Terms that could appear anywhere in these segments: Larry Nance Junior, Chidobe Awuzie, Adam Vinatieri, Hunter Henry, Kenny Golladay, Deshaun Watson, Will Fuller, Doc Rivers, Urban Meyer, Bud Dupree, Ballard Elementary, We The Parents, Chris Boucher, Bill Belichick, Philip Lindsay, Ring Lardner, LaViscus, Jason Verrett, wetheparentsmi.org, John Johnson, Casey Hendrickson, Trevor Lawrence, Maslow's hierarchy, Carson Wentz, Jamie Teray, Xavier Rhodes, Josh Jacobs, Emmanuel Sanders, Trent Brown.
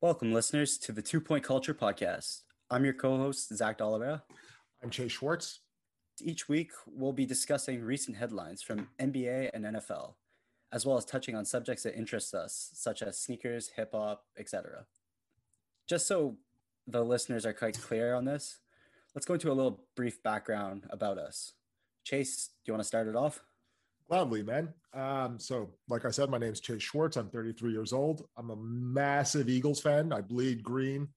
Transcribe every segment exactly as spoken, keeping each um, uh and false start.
Welcome, listeners, to the Two Point Culture podcast. I'm your co-host, Zach De Oliveira. I'm Chase Schwartz. Each week, we'll be discussing recent headlines from N B A and N F L, as well as touching on subjects that interest us, such as sneakers, hip-hop, et cetera. Just so the listeners are quite clear on this, let's go into a little brief background about us. Chase, do you want to start it off? Gladly, man. Um, so like I said, my name's Chase Schwartz. I'm thirty-three years old. I'm a massive Eagles fan. I bleed green.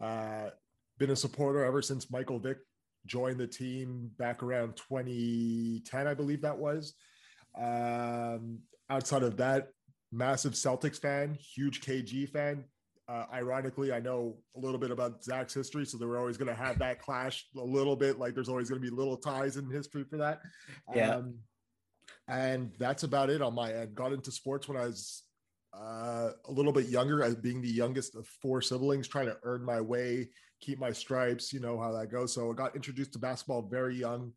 Uh, been a supporter ever since Michael Vick joined the team back around twenty ten, I believe that was. Um, outside of that, massive Celtics fan, huge K G fan. Uh, ironically, I know a little bit about Zach's history, so they were always going to have that clash a little bit. Like there's always going to be little ties in history for that. Yeah. Um, And that's about it on my end. Got into sports when I was uh, a little bit younger, as being the youngest of four siblings, trying to earn my way, keep my stripes, you know how that goes. So I got introduced to basketball very young,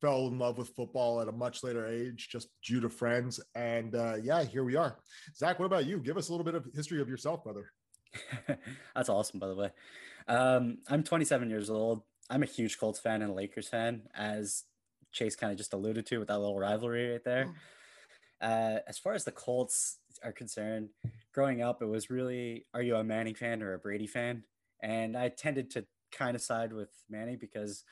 fell in love with football at a much later age, just due to friends. And uh, yeah, here we are. Zach, what about you? Give us a little bit of history of yourself, brother. That's awesome, by the way. Um, I'm twenty-seven years old. I'm a huge Colts fan and Lakers fan, as Chase kind of just alluded to with that little rivalry right there. Uh, as far as the Colts are concerned, growing up, it was really, are you a Manning fan or a Brady fan? And I tended to kind of side with Manning because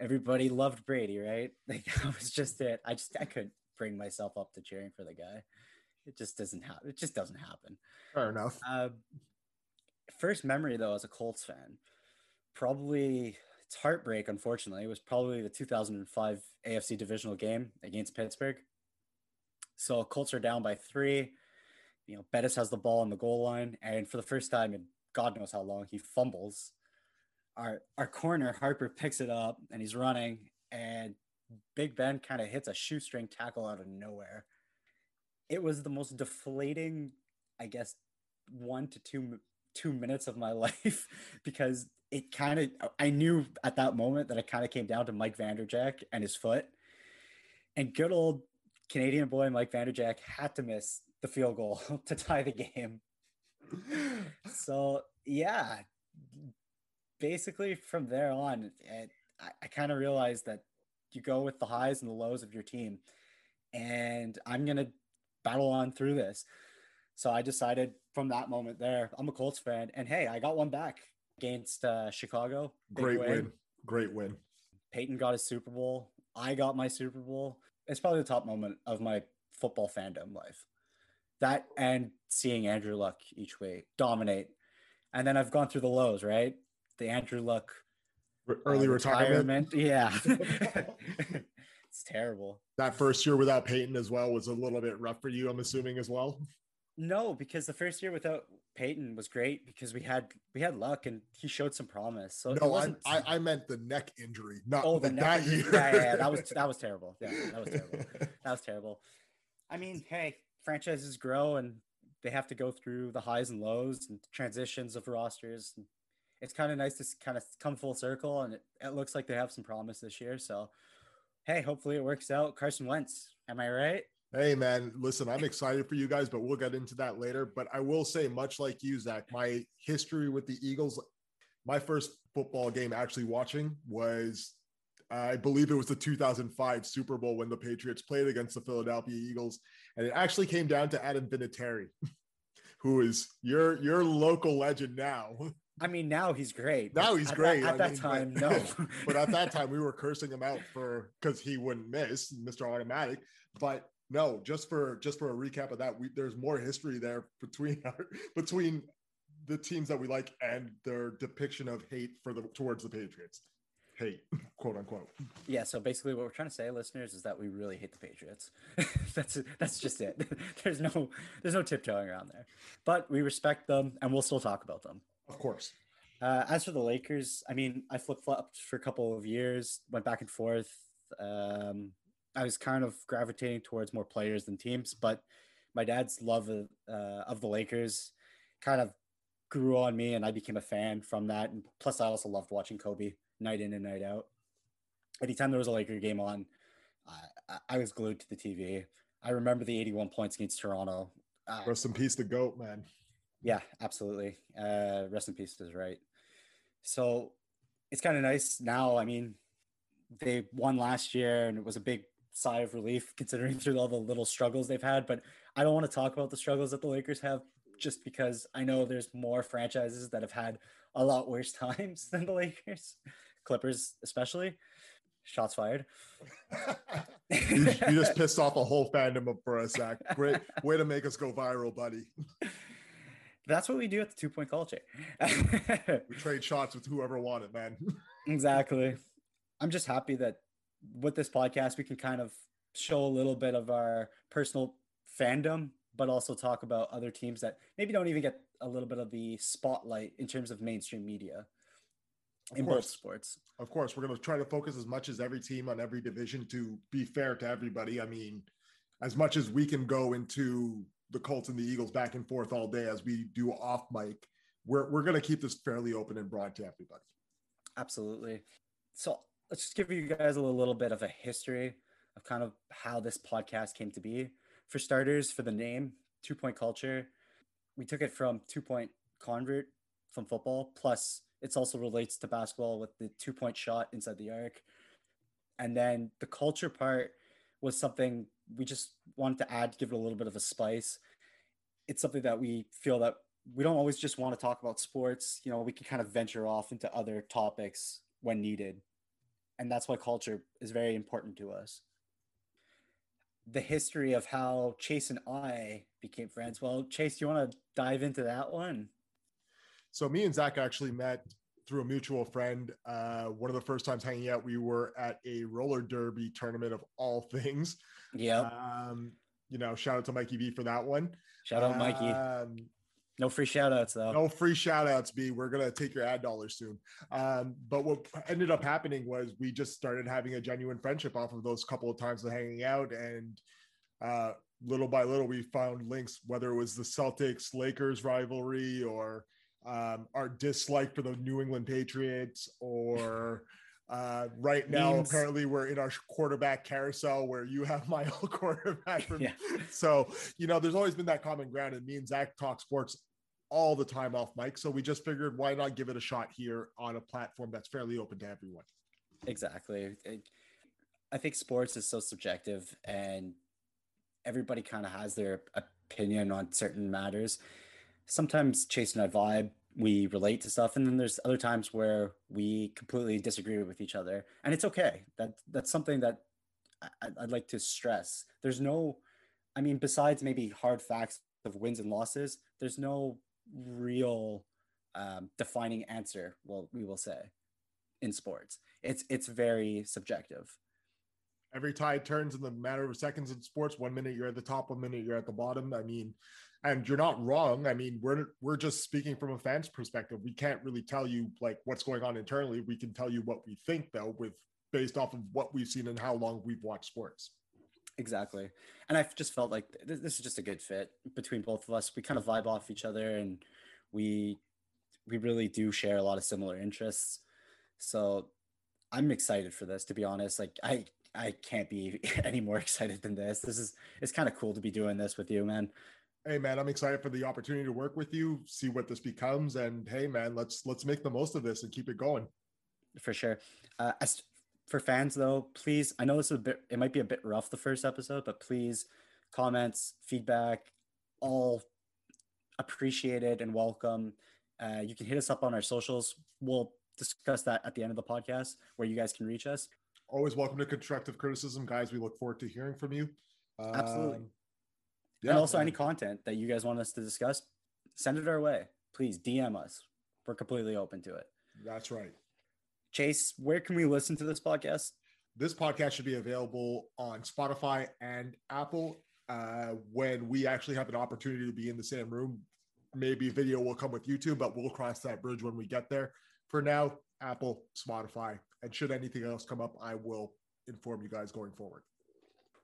everybody loved Brady, right? Like that was just it. I just, I couldn't bring myself up to cheering for the guy. It just doesn't happen. It just doesn't happen. Fair enough. Uh, first memory though, as a Colts fan, probably it's heartbreak, unfortunately, it was probably the two thousand five A F C divisional game against Pittsburgh. So Colts are down by three. You know, Bettis has the ball on the goal line, and for the first time in God knows how long, he fumbles. Our our corner Harper picks it up, and he's running, and Big Ben kind of hits a shoestring tackle out of nowhere. It was the most deflating, I guess, one to two two minutes of my life because it kind of, I knew at that moment that it kind of came down to Mike Vanderjagt and his foot. And good old Canadian boy Mike Vanderjagt had to miss the field goal to tie the game. So, yeah, basically from there on, it, I, I kind of realized that you go with the highs and the lows of your team. And I'm going to battle on through this. So I decided from that moment there, I'm a Colts fan. And hey, I got one back against uh, Chicago. Great win. win. Great win. Peyton got his Super Bowl. I got my Super Bowl. It's probably the top moment of my football fandom life. That and seeing Andrew Luck each way dominate. And then I've gone through the lows, right? The Andrew Luck Re- early uh, retirement. retirement. Yeah. It's terrible. That first year without Peyton as well was a little bit rough for you, I'm assuming, as well. No, because the first year without Peyton was great because we had we had Luck and he showed some promise. So no, I, I I meant the neck injury, not oh, the, the neck that injury. Year. Yeah, yeah, that was that was terrible. Yeah, that was terrible. that was terrible. I mean, hey, franchises grow and they have to go through the highs and lows and transitions of rosters. It's kind of nice to kind of come full circle, and it, it looks like they have some promise this year. So, hey, hopefully it works out. Carson Wentz, am I right? Hey, man, listen, I'm excited for you guys, but we'll get into that later. But I will say, much like you, Zach, my history with the Eagles, my first football game actually watching was, I believe it was the two thousand five Super Bowl when the Patriots played against the Philadelphia Eagles. And it actually came down to Adam Vinatieri, who is your your local legend now. I mean, now he's great. Now he's at great. That, at I that mean, time, but, no. But at that time, we were cursing him out for because he wouldn't miss, Mister Automatic. But no, just for just for a recap of that, we, there's more history there between our, between the teams that we like and their depiction of hate for the towards the Patriots, hate, quote unquote. Yeah. So basically, what we're trying to say, listeners, is that we really hate the Patriots. that's that's just it. There's no there's no tiptoeing around there, but we respect them and we'll still talk about them. Of course. Uh, as for the Lakers, I mean, I flip flopped for a couple of years, went back and forth. Um, I was kind of gravitating towards more players than teams, but my dad's love of, uh, of the Lakers kind of grew on me and I became a fan from that. And plus I also loved watching Kobe night in and night out. Anytime there was a Laker game on, I, I was glued to the T V. I remember the eighty-one points against Toronto. Uh, Rest in peace, the GOAT, man. Yeah, absolutely. Uh, rest in peace is right. So it's kind of nice now. I mean, they won last year and it was a big sigh of relief considering through all the little struggles they've had, but I don't want to talk about the struggles that the Lakers have just because I know there's more franchises that have had a lot worse times than the Lakers, Clippers especially. Shots fired. you, you just pissed off a whole fandom of Burr, Zach. Great way to make us go viral, buddy. That's what we do at the Two Point Culture. We trade shots with whoever wanted, man. Exactly. I'm just happy that with this podcast, we can kind of show a little bit of our personal fandom, but also talk about other teams that maybe don't even get a little bit of the spotlight in terms of mainstream media in both sports. Of course, we're going to try to focus as much as every team on every division to be fair to everybody. I mean, as much as we can go into the Colts and the Eagles back and forth all day as we do off mic, we're we're going to keep this fairly open and broad to everybody. Absolutely. So let's just give you guys a little bit of a history of kind of how this podcast came to be. For starters, for the name, Two Point Culture, we took it from Two Point Convert from football, plus it also relates to basketball with the two-point shot inside the arc. And then the culture part was something we just wanted to add to give it a little bit of a spice. It's something that we feel that we don't always just want to talk about sports. You know, we can kind of venture off into other topics when needed. And that's why culture is very important to us. The history of how Chase and I became friends. Well, Chase, do you want to dive into that one? So me and Zach actually met through a mutual friend. Uh, one of the first times hanging out, we were at a roller derby tournament of all things. Yeah. Um, you know, shout out to Mikey B for that one. Shout out Mikey. Um, no free shout outs though. No free shout outs, B. We're going to take your ad dollars soon. Um, but what ended up happening was we just started having a genuine friendship off of those couple of times of hanging out. And uh, little by little, we found links, whether it was the Celtics Lakers rivalry or Um, our dislike for the New England Patriots, or uh, right now, memes. Apparently we're in our quarterback carousel where you have my old quarterback. From yeah. So, you know, there's always been that common ground, and me and Zach talk sports all the time off mic. So we just figured, why not give it a shot here on a platform that's fairly open to everyone. Exactly. I think sports is so subjective and everybody kind of has their opinion on certain matters. Sometimes Chase and I vibe, we relate to stuff. And then there's other times where we completely disagree with each other. And it's okay. That that's something that I, I'd like to stress. There's no, I mean, besides maybe hard facts of wins and losses, there's no real um, defining answer. Well, we will say in sports, it's, it's very subjective. Every tide turns in the matter of seconds in sports. One minute you're at the top, one minute you're at the bottom. I mean, and you're not wrong. I mean, we're we're just speaking from a fan's perspective. We can't really tell you like what's going on internally. We can tell you what we think though, with based off of what we've seen and how long we've watched sports. Exactly. And I've just felt like th- this is just a good fit between both of us. We kind of vibe off each other, and we we really do share a lot of similar interests. So I'm excited for this, to be honest. Like I I can't be any more excited than this. This is it's kind of cool to be doing this with you, man. Hey man, I'm excited for the opportunity to work with you, see what this becomes, and hey man, let's let's make the most of this and keep it going. For sure. Uh, as for fans though, please, I know this is a bit, it might be a bit rough the first episode, but please, comments, feedback, all appreciated and welcome. Uh, you can hit us up on our socials. We'll discuss that at the end of the podcast where you guys can reach us. Always welcome to constructive criticism, guys. We look forward to hearing from you. Um, Absolutely. Yeah. And also any content that you guys want us to discuss, send it our way. Please D M us. We're completely open to it. That's right. Chase, where can we listen to this podcast? This podcast should be available on Spotify and Apple. Uh, when we actually have an opportunity to be in the same room, maybe video will come with YouTube, but we'll cross that bridge when we get there. For now, Apple, Spotify, and should anything else come up, I will inform you guys going forward.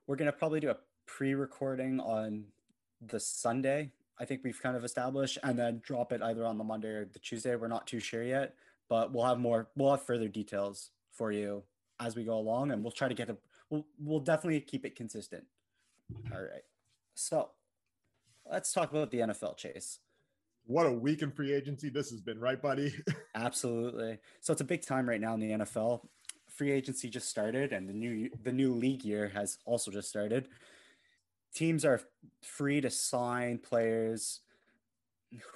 We're going to probably do a pre-recording on the Sunday, I think we've kind of established, and then drop it either on the Monday or the Tuesday. We're not too sure yet, but we'll have more, we'll have further details for you as we go along, and we'll try to get a, we'll, we'll definitely keep it consistent. All right. So let's talk about the N F L, Chase. What a week in free agency this has been, right, buddy? Absolutely. So it's a big time right now in the N F L. Free agency just started, and the new the new league year has also just started. Teams are free to sign players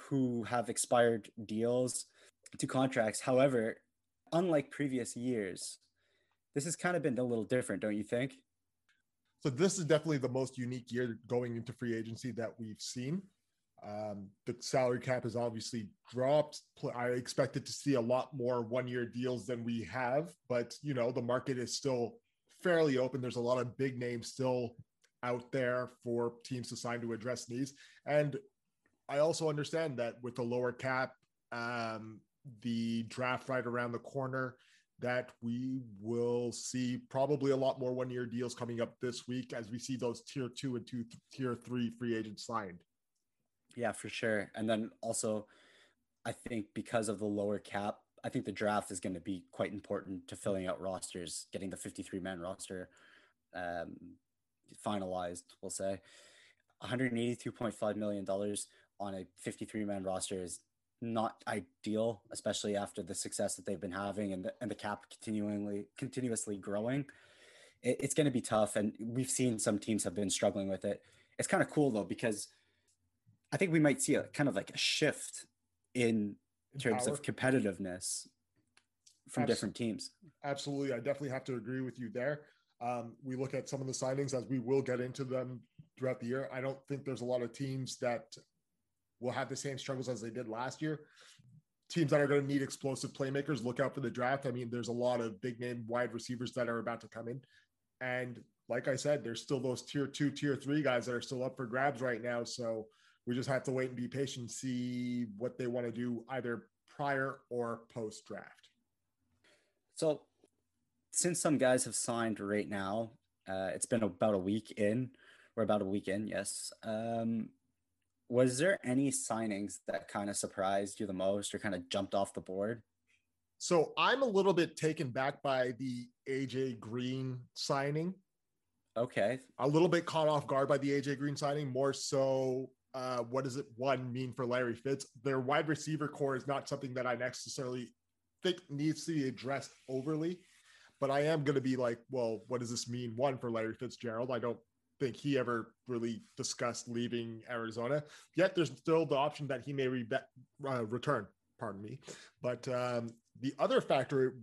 who have expired deals to contracts. However, unlike previous years, this has kind of been a little different, don't you think? So this is definitely the most unique year going into free agency that we've seen. Um, the salary cap has obviously dropped. I expected to see a lot more one-year deals than we have, but you know, the market is still fairly open. There's a lot of big names still out there for teams to sign to address needs. And I also understand that with the lower cap, um, the draft right around the corner, that we will see probably a lot more one-year deals coming up this week as we see those tier two and two, tier three free agents signed. Yeah, for sure. And then also, I think because of the lower cap, I think the draft is going to be quite important to filling out rosters, getting the fifty-three man roster um, finalized, we'll say. one hundred eighty-two point five million dollars on a fifty-three man roster is not ideal, especially after the success that they've been having and the, and the cap continually continuously growing. It, it's going to be tough, and we've seen some teams have been struggling with it. It's kind of cool, though, because I think we might see a kind of like a shift in, in terms power. of competitiveness from Absol- different teams. Absolutely. I definitely have to agree with you there. Um, we look at some of the signings as we will get into them throughout the year. I don't think there's a lot of teams that will have the same struggles as they did last year. Teams that are going to need explosive playmakers, look out for the draft. I mean, there's a lot of big name wide receivers that are about to come in. And like I said, there's still those tier two, tier three guys that are still up for grabs right now. So we just have to wait and be patient, see what they want to do either prior or post-draft. So since some guys have signed right now, uh, it's been about a week in. We're about a week in, yes. Um, was there any signings that kind of surprised you the most or kind of jumped off the board? So I'm a little bit taken back by the A J. Green signing. Okay. A little bit caught off guard by the A J. Green signing, more so Uh, what does it one mean for Larry Fitz? Their wide receiver core is not something that I necessarily think needs to be addressed overly, but I am going to be like, well, what does this mean? One for Larry Fitzgerald. I don't think he ever really discussed leaving Arizona yet. There's still the option that he may re- uh, return, pardon me. But um, the other factor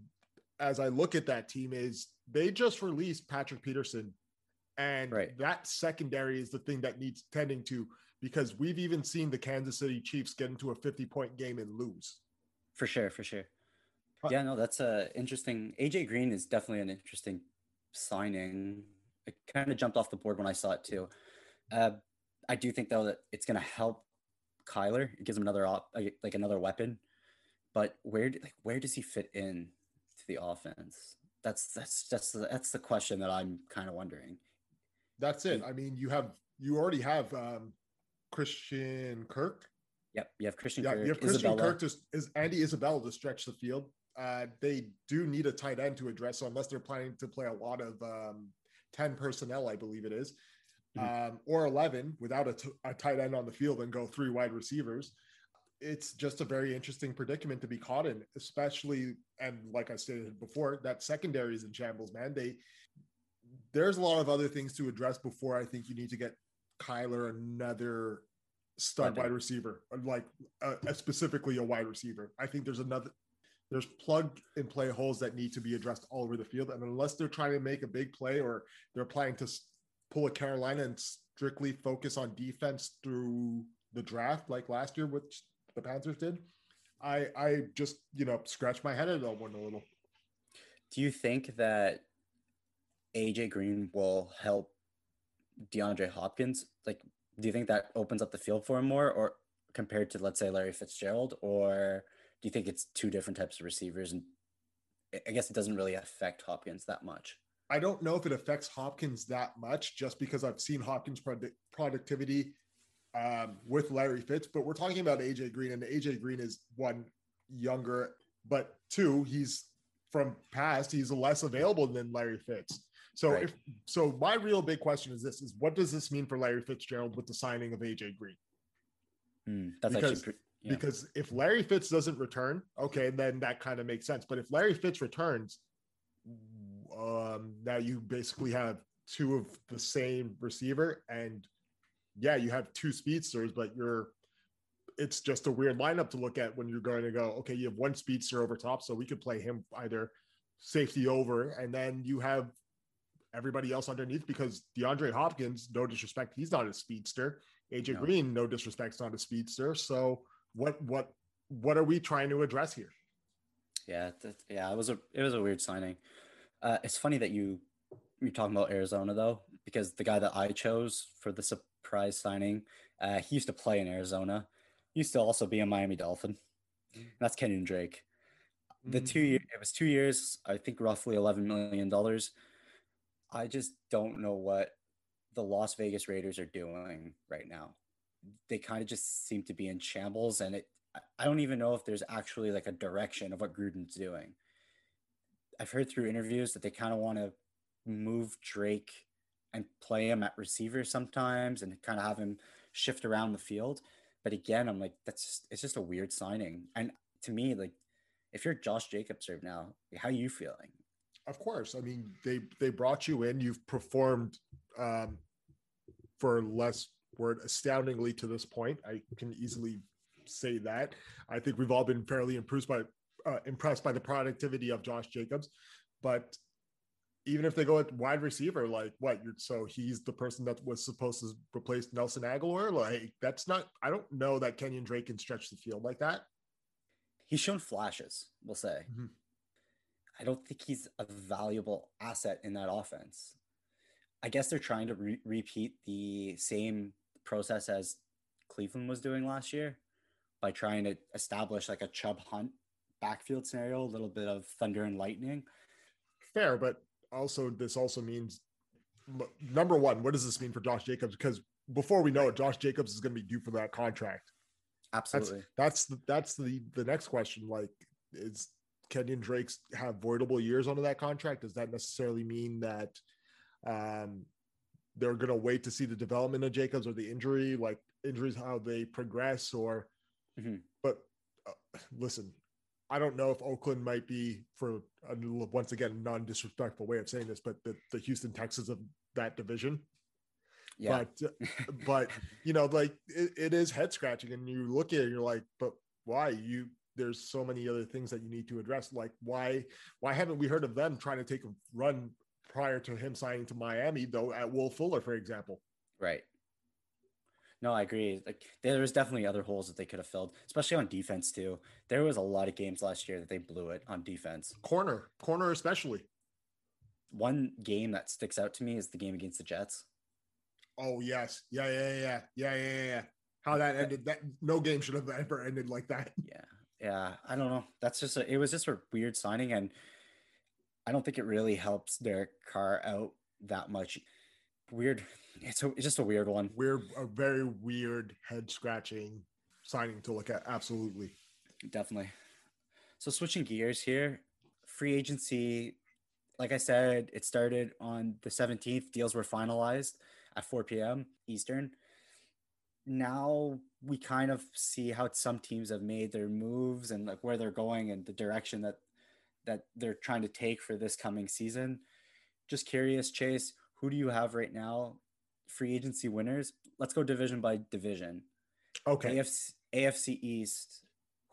as I look at that team is they just released Patrick Peterson, and right. that secondary is the thing that needs tending to, because we've even seen the Kansas City Chiefs get into a fifty-point game and lose. For sure, for sure. Yeah, no, that's a interesting. A J. Green is definitely an interesting signing. It kind of jumped off the board when I saw it too. Uh, I do think, though, that it's going to help Kyler. It gives him another op, like another weapon. But where, like, where does he fit in to the offense? That's that's that's the, that's the question that I'm kind of wondering. That's it. I mean, you have you already have. Um, Christian Kirk. Yep, you have Christian yeah, Kirk. You have Christian Isabella. Kirk to, is Andy Isabella to stretch the field. Uh, they do need a tight end to address, so unless they're planning to play a lot of um, ten personnel, I believe it is, mm-hmm. um, or eleven without a, t- a tight end on the field and go three wide receivers. It's just a very interesting predicament to be caught in, especially, and like I stated before, that secondary is in shambles, man. They There's a lot of other things to address before I think you need to get Kyler another stud wide receiver, like uh, specifically a wide receiver. I think there's another there's plug and play holes that need to be addressed all over the field, and unless they're trying to make a big play or they're planning to pull a Carolina and strictly focus on defense through the draft like last year, which the Panthers did, I I just you know scratch my head at that one a little. Do you think that A J. Green will help DeAndre Hopkins? Like, do you think that opens up the field for him more, or compared to, let's say, Larry Fitzgerald? Or do you think it's two different types of receivers, and I guess it doesn't really affect Hopkins that much? I don't know if it affects Hopkins that much, just because I've seen Hopkins' product- productivity um, with Larry Fitz, but we're talking about A J. Green, and A J. Green is one, younger, but two, he's from past, he's less available than Larry Fitz. So right. if so, my real big question is this: is what does this mean for Larry Fitzgerald with the signing of A J. Green? Mm, that's because actually Yeah. Because if Larry Fitz doesn't return, okay, then that kind of makes sense. But if Larry Fitz returns, um, now you basically have two of the same receiver, and yeah, you have two speedsters, but you're, it's just a weird lineup to look at when you're going to go, okay, you have one speedster over top, so we could play him either safety over, and then you have everybody else underneath, because DeAndre Hopkins, no disrespect, he's not a speedster. A J. No. Green, no disrespect, not a speedster. So what what what are we trying to address here? Yeah, that, yeah, it was a it was a weird signing. Uh, it's funny that you you're talking about Arizona though, because the guy that I chose for the surprise signing, uh, he used to play in Arizona. He used to also be a Miami Dolphin. And that's Kenyon Drake. The mm. two it was two years, I think, roughly eleven million dollars. I just don't know what the Las Vegas Raiders are doing right now. They kind of just seem to be in shambles, and it, I don't even know if there's actually like a direction of what Gruden's doing. I've heard through interviews that they kind of want to move Drake and play him at receiver sometimes and kind of have him shift around the field. But again, I'm like, that's just, it's just a weird signing. And to me, like, if you're Josh Jacobs right now, how are you feeling? Of course. I mean, they, they brought you in, you've performed um, for less word astoundingly to this point. I can easily say that. I think we've all been fairly impressed by, uh, impressed by the productivity of Josh Jacobs, but even if they go at wide receiver, like what you're, so he's the person that was supposed to replace Nelson Agholor. Like that's not, I don't know that Kenyon Drake can stretch the field like that. He's shown flashes, we'll say. Mm-hmm. I don't think he's a valuable asset in that offense. I guess they're trying to re- repeat the same process as Cleveland was doing last year by trying to establish like a Chubb Hunt backfield scenario, a little bit of thunder and lightning. Fair, but also this also means, number one, what does this mean for Josh Jacobs? Because before we know it, Josh Jacobs is going to be due for that contract. Absolutely. That's that's, that's the, the next question. Like, is Kenyon Drake's have voidable years under that contract? Does that necessarily mean that um, they're going to wait to see the development of Jacobs or the injury, like injuries, how they progress or, mm-hmm. but uh, listen, I don't know if Oakland might be, for a, once again, non-disrespectful way of saying this, but the, the Houston Texans of that division. Yeah. But, but you know, like it, it is head scratching and you look at it, you're like, but why you, there's so many other things that you need to address. Like why, why haven't we heard of them trying to take a run prior to him signing to Miami though, at Will Fuller, for example? Right. No, I agree. Like there was definitely other holes that they could have filled, especially on defense too. There was a lot of games last year that they blew it on defense. Corner, corner, especially. One game that sticks out to me is the game against the Jets. Oh yes. Yeah. Yeah. Yeah. Yeah. Yeah. Yeah. How that ended, that no game should have ever ended like that. Yeah. Yeah, I don't know. That's just a, it was just a weird signing, and I don't think it really helps Derek Carr out that much. Weird. It's, a, it's just a weird one. Weird, a very weird head scratching signing to look at. Absolutely, definitely. So switching gears here, free agency. Like I said, it started on the seventeenth. Deals were finalized at four p.m. Eastern. Now we kind of see how some teams have made their moves and like where they're going and the direction that that they're trying to take for this coming season. Just curious, Chase, who do you have right now? Free agency winners. Let's go division by division. Okay. A F C, A F C East.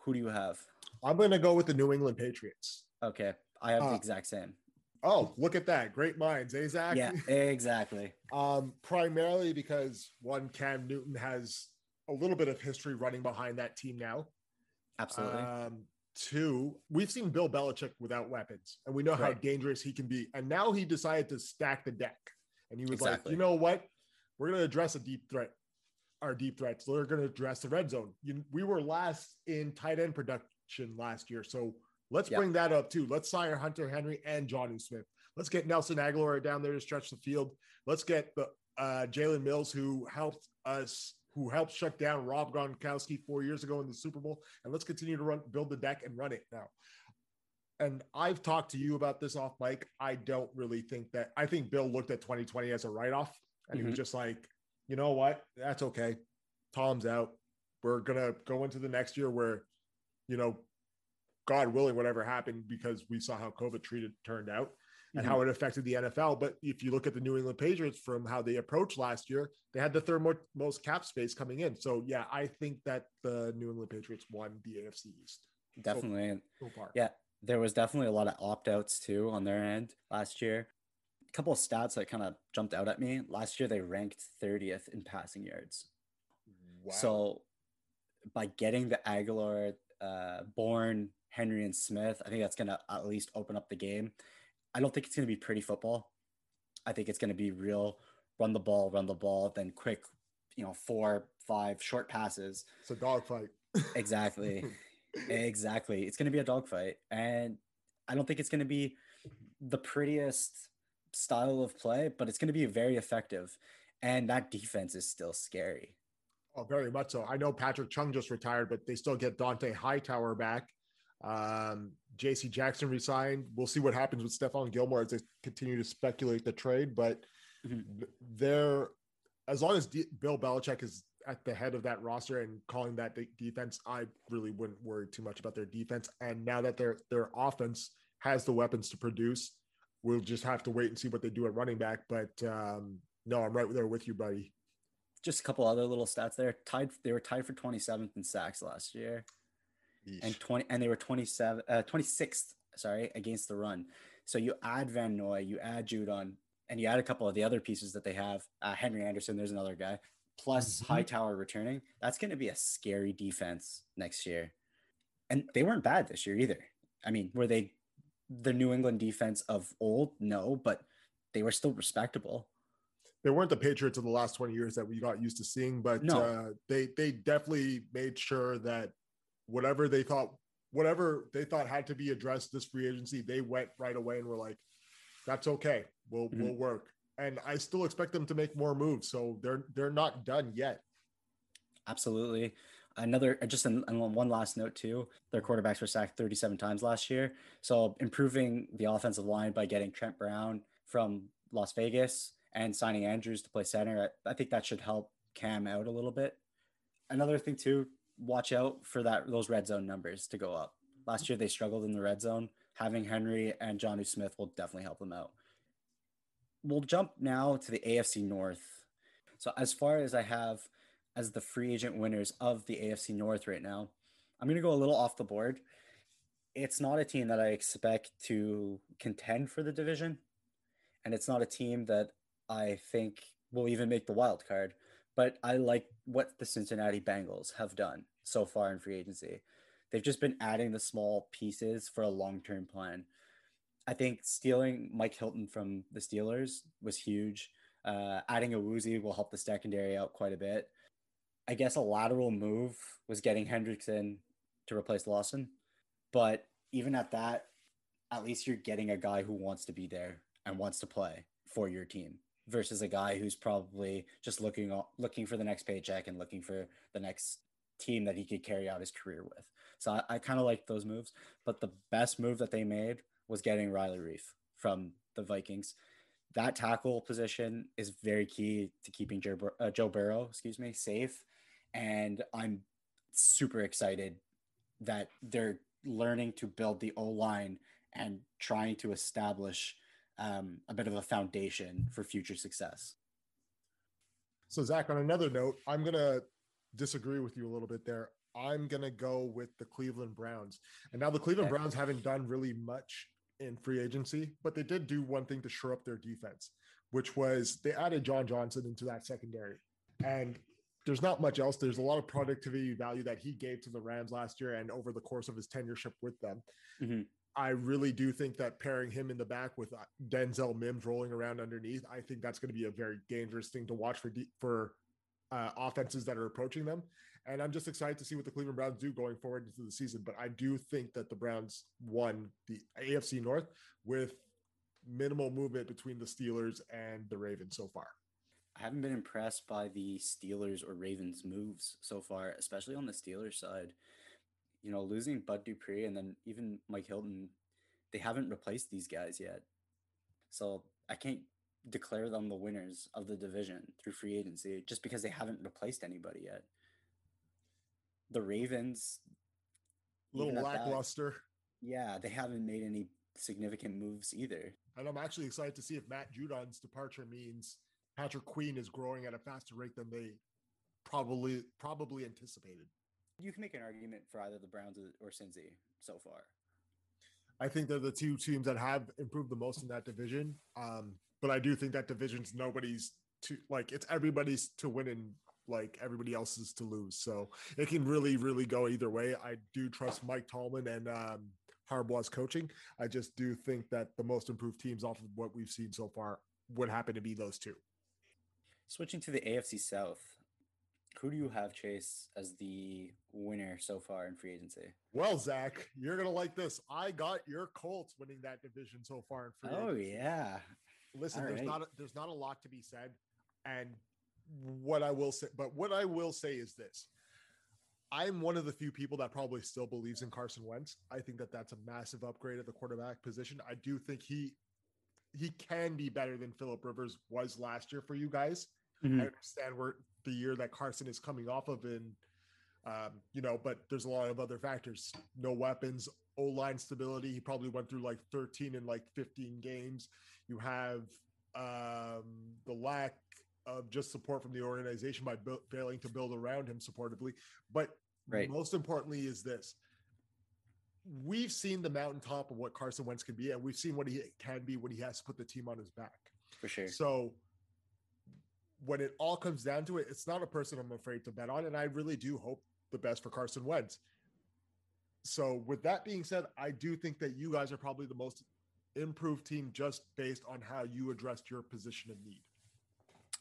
Who do you have? I'm going to go with the New England Patriots. Okay. I have uh, the exact same. Oh, look at that. Great minds, eh, Zach? Yeah, exactly. um, primarily because, one, Cam Newton has a little bit of history running behind that team now. Absolutely. Um, two, we've seen Bill Belichick without weapons, and we know right. how dangerous he can be. And now he decided to stack the deck. And he was exactly. like, you know what? We're going to address a deep threat, our deep threats. We're going to address the red zone. You, we were last in tight end production last year, so let's yep. bring that up too. Let's sign Hunter Henry and Jonnu Smith. Let's get Nelson Agholor down there to stretch the field. Let's get the uh, Jalen Mills, who helped us, who helped shut down Rob Gronkowski four years ago in the Super Bowl. And let's continue to run, build the deck and run it now. And I've talked to you about this off mic. I don't really think that, I think Bill looked at twenty twenty as a write-off and mm-hmm. he was just like, you know what? That's okay. Tom's out. we're going to go into the next year where, you know, God willing, whatever happened, because we saw how COVID treated turned out and mm-hmm. how it affected the N F L. But if you look at the New England Patriots from how they approached last year, they had the third mo- most cap space coming in. So yeah, I think that the New England Patriots won the A F C East. Definitely. So, so yeah. There was definitely a lot of opt-outs too on their end last year. A couple of stats that kind of jumped out at me. Last year, they ranked thirtieth in passing yards. Wow. So by getting the Agholor, uh, Bourne, Henry, and Smith, I think that's going to at least open up the game. I don't think it's going to be pretty football. I think it's going to be real run the ball, run the ball, then quick, you know, four, five short passes. It's a dogfight. Exactly. Exactly. It's going to be a dogfight. And I don't think it's going to be the prettiest style of play, but it's going to be very effective. And that defense is still scary. Oh, very much so. I know Patrick Chung just retired, but they still get Dante Hightower back. Um, J C Jackson resigned. We'll see what happens with Stephon Gilmore as they continue to speculate the trade. But mm-hmm. they're, as long as D- Bill Belichick is at the head of that roster and calling that de- defense, I really wouldn't worry too much about their defense. And now that their their offense has the weapons to produce, we'll just have to wait and see what they do at running back. But um, no, I'm right there with you, buddy. Just a couple other little stats there. Tied, they were tied for twenty-seventh in sacks last year, Eesh. and twenty, and they were twenty-seven, uh, twenty-sixth, sorry, against the run. So you add Van Noy, you add Judon, and you add a couple of the other pieces that they have. Uh, Henry Anderson, there's another guy. Plus mm-hmm. Hightower returning. That's going to be a scary defense next year. And they weren't bad this year either. I mean, were they the New England defense of old? No, but they were still respectable. They weren't the Patriots of the last twenty years that we got used to seeing, but no. uh, they they definitely made sure that whatever they thought, whatever they thought had to be addressed this free agency, they went right away and were like, "That's okay, we'll mm-hmm. we'll work." And I still expect them to make more moves, so they're they're not done yet. Absolutely. Another, just an, one last note too, their quarterbacks were sacked thirty-seven times last year. So improving the offensive line by getting Trent Brown from Las Vegas and signing Andrews to play center, I, I think that should help Cam out a little bit. Another thing too, watch out for that those red zone numbers to go up. Last year they struggled in the red zone. Having Henry and Jonnu Smith will definitely help them out. We'll jump now to the A F C North. So as far as I have as the free agent winners of the A F C North right now, I'm going to go a little off the board. It's not a team that I expect to contend for the division, and it's not a team that I think will even make the wild card, but I like what the Cincinnati Bengals have done so far in free agency. They've just been adding the small pieces for a long-term plan. I think stealing Mike Hilton from the Steelers was huge. Uh, adding a Woozy will help the secondary out quite a bit. I guess a lateral move was getting Hendrickson to replace Lawson. But even at that, at least you're getting a guy who wants to be there and wants to play for your team versus a guy who's probably just looking looking for the next paycheck and looking for the next team that he could carry out his career with. So I, I kind of like those moves. But the best move that they made was getting Riley Reif from the Vikings. That tackle position is very key to keeping Joe, Bur- uh, Joe Burrow, excuse me, safe. And I'm super excited that they're learning to build the O-line and trying to establish um, a bit of a foundation for future success. So, Zach, on another note, I'm going to disagree with you a little bit there. I'm going to go with the Cleveland Browns. And now the Cleveland Browns haven't done really much in free agency, but they did do one thing to shore up their defense, which was they added John Johnson into that secondary. And there's not much else. There's a lot of productivity value that he gave to the Rams last year and over the course of his tenureship with them. Mm-hmm. I really do think that pairing him in the back with Denzel Mims rolling around underneath, I think that's going to be a very dangerous thing to watch for de- for uh, offenses that are approaching them. And I'm just excited to see what the Cleveland Browns do going forward into the season. But I do think that the Browns won the A F C North with minimal movement between the Steelers and the Ravens so far. I haven't been impressed by the Steelers or Ravens moves so far, especially on the Steelers side. You know, losing Bud Dupree and then even Mike Hilton, they haven't replaced these guys yet. So I can't declare them the winners of the division through free agency just because they haven't replaced anybody yet. the Ravens. A little lackluster. That, yeah, they haven't made any significant moves either. And I'm actually excited to see if Matt Judon's departure means Patrick Queen is growing at a faster rate than they probably probably anticipated. You can make an argument for either the Browns or Cincy so far. I think they're the two teams that have improved the most in that division. Um, but I do think that division's nobody's to like, it's everybody's to win and like everybody else's to lose. So it can really, really go either way. I do trust Mike Tallman and um, Harbaugh's coaching. I just do think that the most improved teams off of what we've seen so far would happen to be those two. Switching to the A F C South. Who do you have, Chase, as the winner so far in free agency? Well, Zach, you're going to like this. I got your Colts winning that division so far in free oh, agency. Oh, yeah. Listen, All there's right. not a, there's not a lot to be said. And what I will say, but what I will say is this. I'm one of the few people that probably still believes in Carson Wentz. I think that that's a massive upgrade at the quarterback position. I do think he he can be better than Phillip Rivers was last year for you guys. Mm-hmm. I understand we're the year that Carson is coming off of, and um, you know, but there's a lot of other factors. No weapons, O-line stability. He probably went through like thirteen in like fifteen games. You have um, the lack of just support from the organization by bu- failing to build around him supportively. But right. most importantly is this. We've seen the mountaintop of what Carson Wentz can be, and we've seen what he can be when he has to put the team on his back. For sure. So when it all comes down to it, it's not a person I'm afraid to bet on. And I really do hope the best for Carson Wentz. So with that being said, I do think that you guys are probably the most improved team just based on how you addressed your position of need.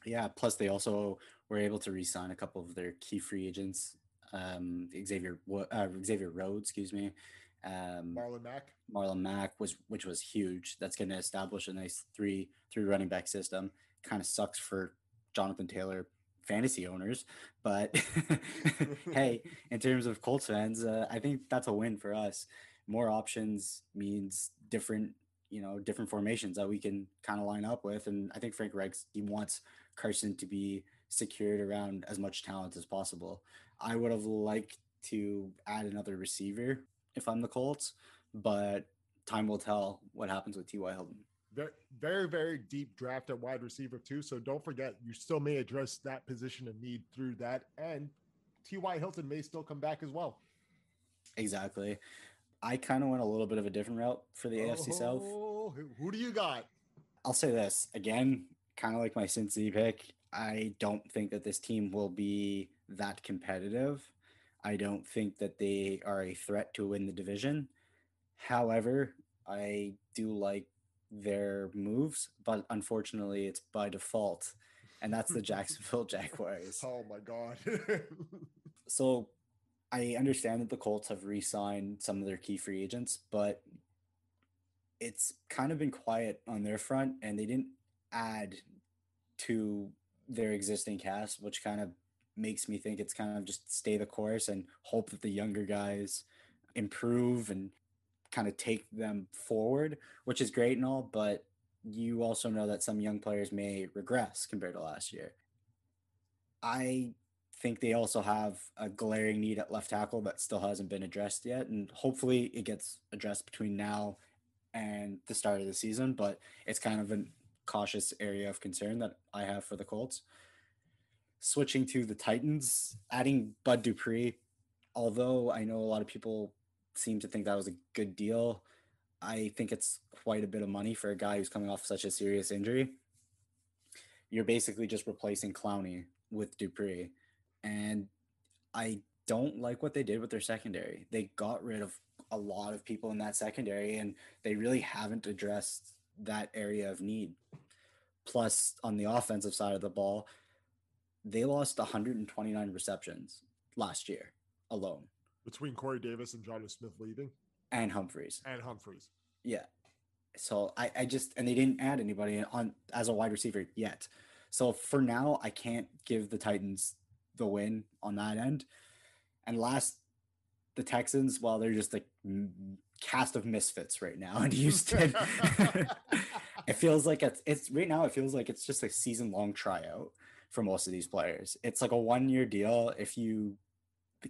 Yeah. Plus they also were able to re-sign a couple of their key free agents. Um, Xavier, uh, Xavier Rhodes, excuse me. Um, Marlon Mack. Marlon Mack was, which was huge. That's going to establish a nice three, three running back system. Kind of sucks for Jonathan Taylor fantasy owners, but hey, in terms of Colts fans, uh, I think that's a win for us. More options means different, you know, different formations that we can kind of line up with. And I think Frank Reich, he wants Carson to be secured around as much talent as possible. I would have liked to add another receiver if I'm the Colts, but time will tell what happens with T Y Hilton. Very, very, very deep draft at wide receiver too. So don't forget, you still may address that position of need through that. And T Y Hilton may still come back as well. Exactly. I kind of went a little bit of a different route for the oh, A F C South. Who, who do you got? I'll say this again, kind of like my Cincy pick. I don't think that this team will be that competitive. I don't think that they are a threat to win the division. However, I do like their moves, but unfortunately it's by default, and that's the Jacksonville Jaguars. Oh my god. So I understand that the Colts have re-signed some of their key free agents, but it's kind of been quiet on their front, and they didn't add to their existing cast, which kind of makes me think it's kind of just stay the course and hope that the younger guys improve and kind of take them forward, which is great and all, but you also know that some young players may regress compared to last year. I think they also have a glaring need at left tackle that still hasn't been addressed yet, and hopefully it gets addressed between now and the start of the season, but it's kind of a cautious area of concern that I have for the Colts. Switching to the Titans, adding Bud Dupree, although I know a lot of people seem to think that was a good deal. I think it's quite a bit of money for a guy who's coming off such a serious injury. You're basically just replacing Clowney with Dupree. And I don't like what they did with their secondary. They got rid of a lot of people in that secondary, and they really haven't addressed that area of need. Plus, on the offensive side of the ball, they lost one hundred twenty-nine receptions last year alone. Between Corey Davis and Jonnu Smith leaving. And Humphreys. And Humphreys. Yeah. So I, I just – and they didn't add anybody on as a wide receiver yet. So for now, I can't give the Titans the win on that end. And last, the Texans, well, they're just a cast of misfits right now in Houston. It feels like it's, it's – right now it feels like it's just a season-long tryout for most of these players. It's like a one-year deal if you –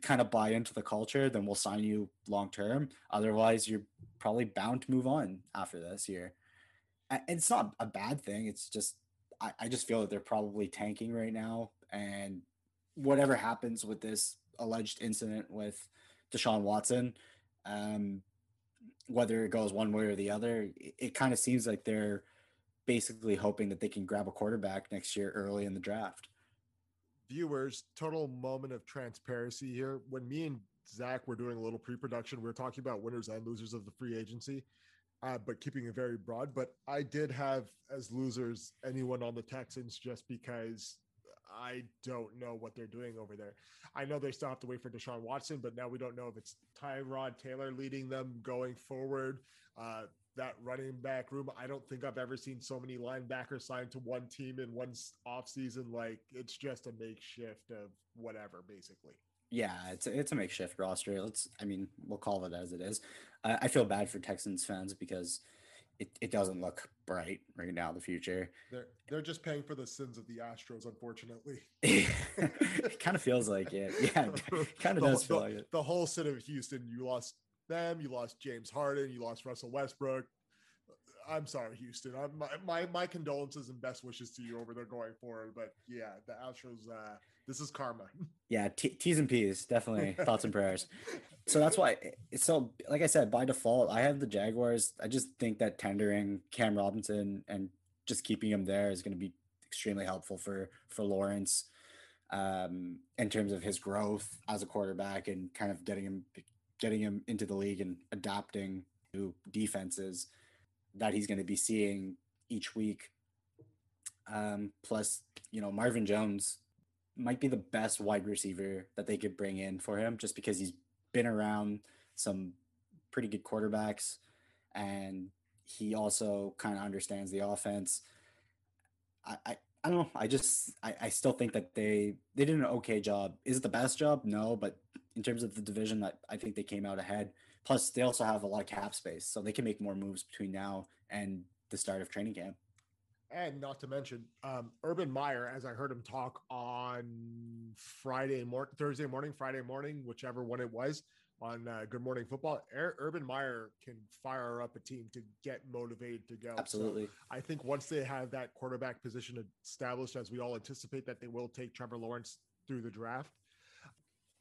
kind of buy into the culture, then we'll sign you long term. Otherwise, you're probably bound to move on after this year. And it's not a bad thing. It's just I, I just feel that they're probably tanking right now. And whatever happens with this alleged incident with Deshaun Watson, um, whether it goes one way or the other, it, it kind of seems like they're basically hoping that they can grab a quarterback next year early in the draft. Viewers, total moment of transparency here. When me and Zach were doing a little pre-production, we were talking about winners and losers of the free agency, uh, but keeping it very broad. But I did have as losers anyone on the Texans just because I don't know what they're doing over there. I know they still have to wait for Deshaun Watson, but now we don't know if it's Tyrod Taylor leading them going forward. Uh, that running back room, I don't think I've ever seen so many linebackers signed to one team in one offseason. Like, it's just a makeshift of whatever, basically. Yeah, it's a, it's a makeshift roster. Let's, I mean, we'll call it as it is. Uh, I feel bad for Texans fans because it, it doesn't look bright right now, the future. They're, they're just paying for the sins of the Astros, unfortunately. It kind of feels like it. Yeah, it kind of does feel the, like it. The whole city of Houston, you lost them, you lost James Harden, you lost Russell Westbrook. I'm sorry, Houston. I'm, my, my my condolences and best wishes to you over there going forward. But yeah, the Astros, uh, this is karma. Yeah, t- T's and P's, definitely. Thoughts and prayers. So that's why. So like I said, by default, I have the Jaguars. I just think that tendering Cam Robinson and just keeping him there is going to be extremely helpful for for Lawrence um, in terms of his growth as a quarterback and kind of getting him getting him into the league and adapting to defenses that he's going to be seeing each week. Um, plus, you know, Marvin Jones might be the best wide receiver that they could bring in for him just because he's been around some pretty good quarterbacks and he also kind of understands the offense. I, I, I don't know. I just, I, I still think that they, they did an okay job. Is it the best job? No, but in terms of the division, I, I think they came out ahead. Plus, they also have a lot of cap space, so they can make more moves between now and the start of training camp. And not to mention, um, Urban Meyer, as I heard him talk on Friday morning, Thursday morning, Friday morning, whichever one it was, on uh, Good Morning Football, Air, Urban Meyer can fire up a team to get motivated to go. Absolutely. So I think once they have that quarterback position established, as we all anticipate that they will take Trevor Lawrence through the draft,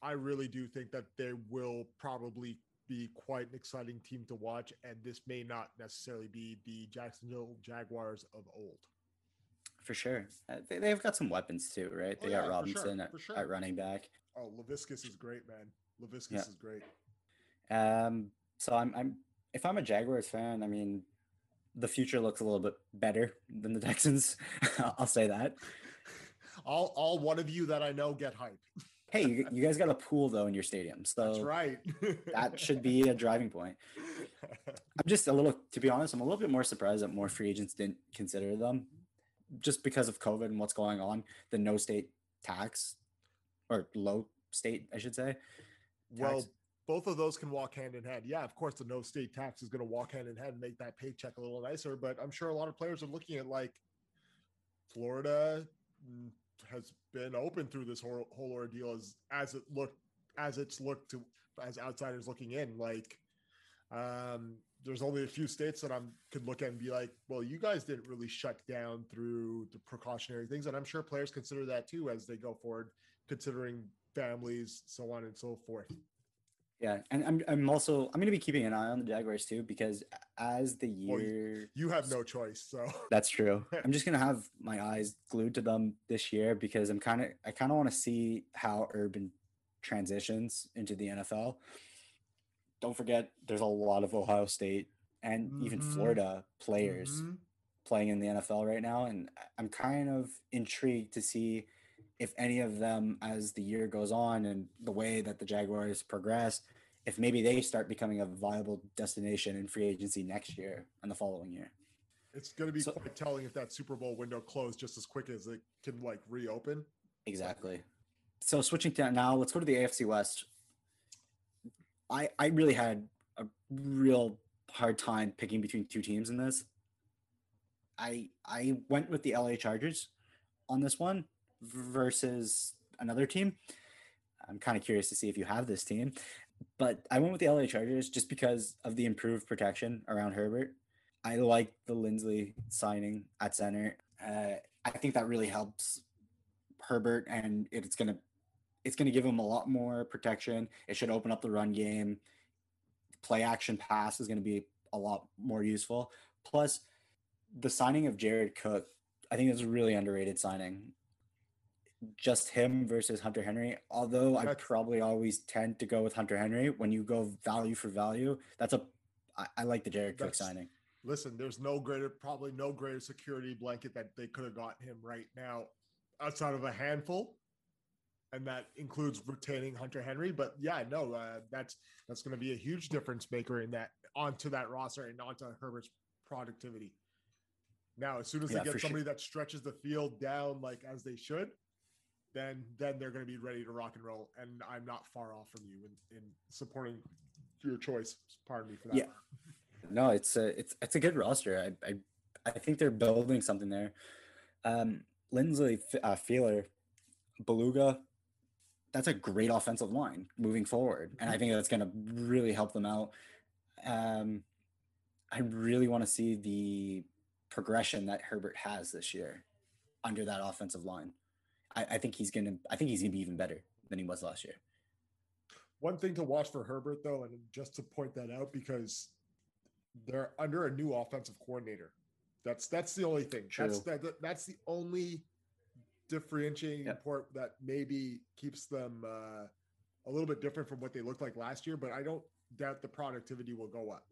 I really do think that they will probably be quite an exciting team to watch, and this may not necessarily be the Jacksonville Jaguars of old. For sure. Uh, they, they've got some weapons too, right? They oh, yeah, got Robinson for sure, for sure. At, at running back. Oh, LaViscus is great, man. LaViscus yeah. is great. Um, so I'm, I'm, if I'm a Jaguars fan, I mean, the future looks a little bit better than the Texans. I'll say that. All, all one of you that I know get hype. Hey, you, you guys got a pool though in your stadium, so that's right. That should be a driving point. I'm just a little, to be honest, I'm a little bit more surprised that more free agents didn't consider them, just because of COVID and what's going on. The no state tax, or low state, I should say. Tax. Well, both of those can walk hand in hand. Yeah, of course, the no state tax is going to walk hand in hand and make that paycheck a little nicer. But I'm sure a lot of players are looking at like Florida has been open through this whole, whole ordeal as, as it looked, as it's looked to as outsiders looking in, like um, there's only a few states that I'm could look at and be like, well, you guys didn't really shut down through the precautionary things. And I'm sure players consider that too, as they go forward, considering families, so on and so forth. Yeah. And I'm, I'm also, I'm going to be keeping an eye on the Jaguars too, because as the year, well, you, you have no choice. So that's true. I'm just going to have my eyes glued to them this year because I'm kind of, I kind of want to see how Urban transitions into the N F L. Don't forget, there's a lot of Ohio State and mm-hmm. even Florida players mm-hmm. playing in the N F L right now. And I'm kind of intrigued to see if any of them, as the year goes on and the way that the Jaguars progress, if maybe they start becoming a viable destination in free agency next year and the following year. It's going to be so, quite telling if that Super Bowl window closed just as quick as it can like reopen. Exactly. So switching to now, let's go to the A F C West. I, I really had a real hard time picking between two teams in this. I I went with the L A Chargers on this one versus another team. I'm kind of curious to see if you have this team. But I went with the L A Chargers just because of the improved protection around Herbert. I like the Lindsley signing at center. Uh, I think that really helps Herbert, and it's going to it's going to give him a lot more protection. It should open up the run game. Play action pass is going to be a lot more useful. Plus, the signing of Jared Cook, I think it's a really underrated signing. Just him versus Hunter Henry. Although I probably always tend to go with Hunter Henry when you go value for value. That's a I, I like the Jared Cook signing. Listen, there's no greater, probably no greater security blanket that they could have got him right now outside of a handful. And that includes retaining Hunter Henry. But yeah, no, uh, that's, that's going to be a huge difference maker in that onto that roster and onto Herbert's productivity. Now, as soon as yeah, they get somebody sure. that stretches the field down, like as they should, then, then they're going to be ready to rock and roll. And I'm not far off from you in, in supporting your choice. Pardon me for that. Yeah. No, it's a, it's, it's a good roster. I, I, I think they're building something there. Um, Lindsley, uh, Feeler, Beluga, that's a great offensive line moving forward. And I think that's going to really help them out. Um, I really want to see the progression that Herbert has this year under that offensive line. I, I think he's going to, I think he's going to be even better than he was last year. One thing to watch for Herbert though, and just to point that out, because they're under a new offensive coordinator. That's, that's the only thing. True. That's that, that's the only differentiating yep. part that maybe keeps them uh, a little bit different from what they looked like last year, but I don't doubt the productivity will go up.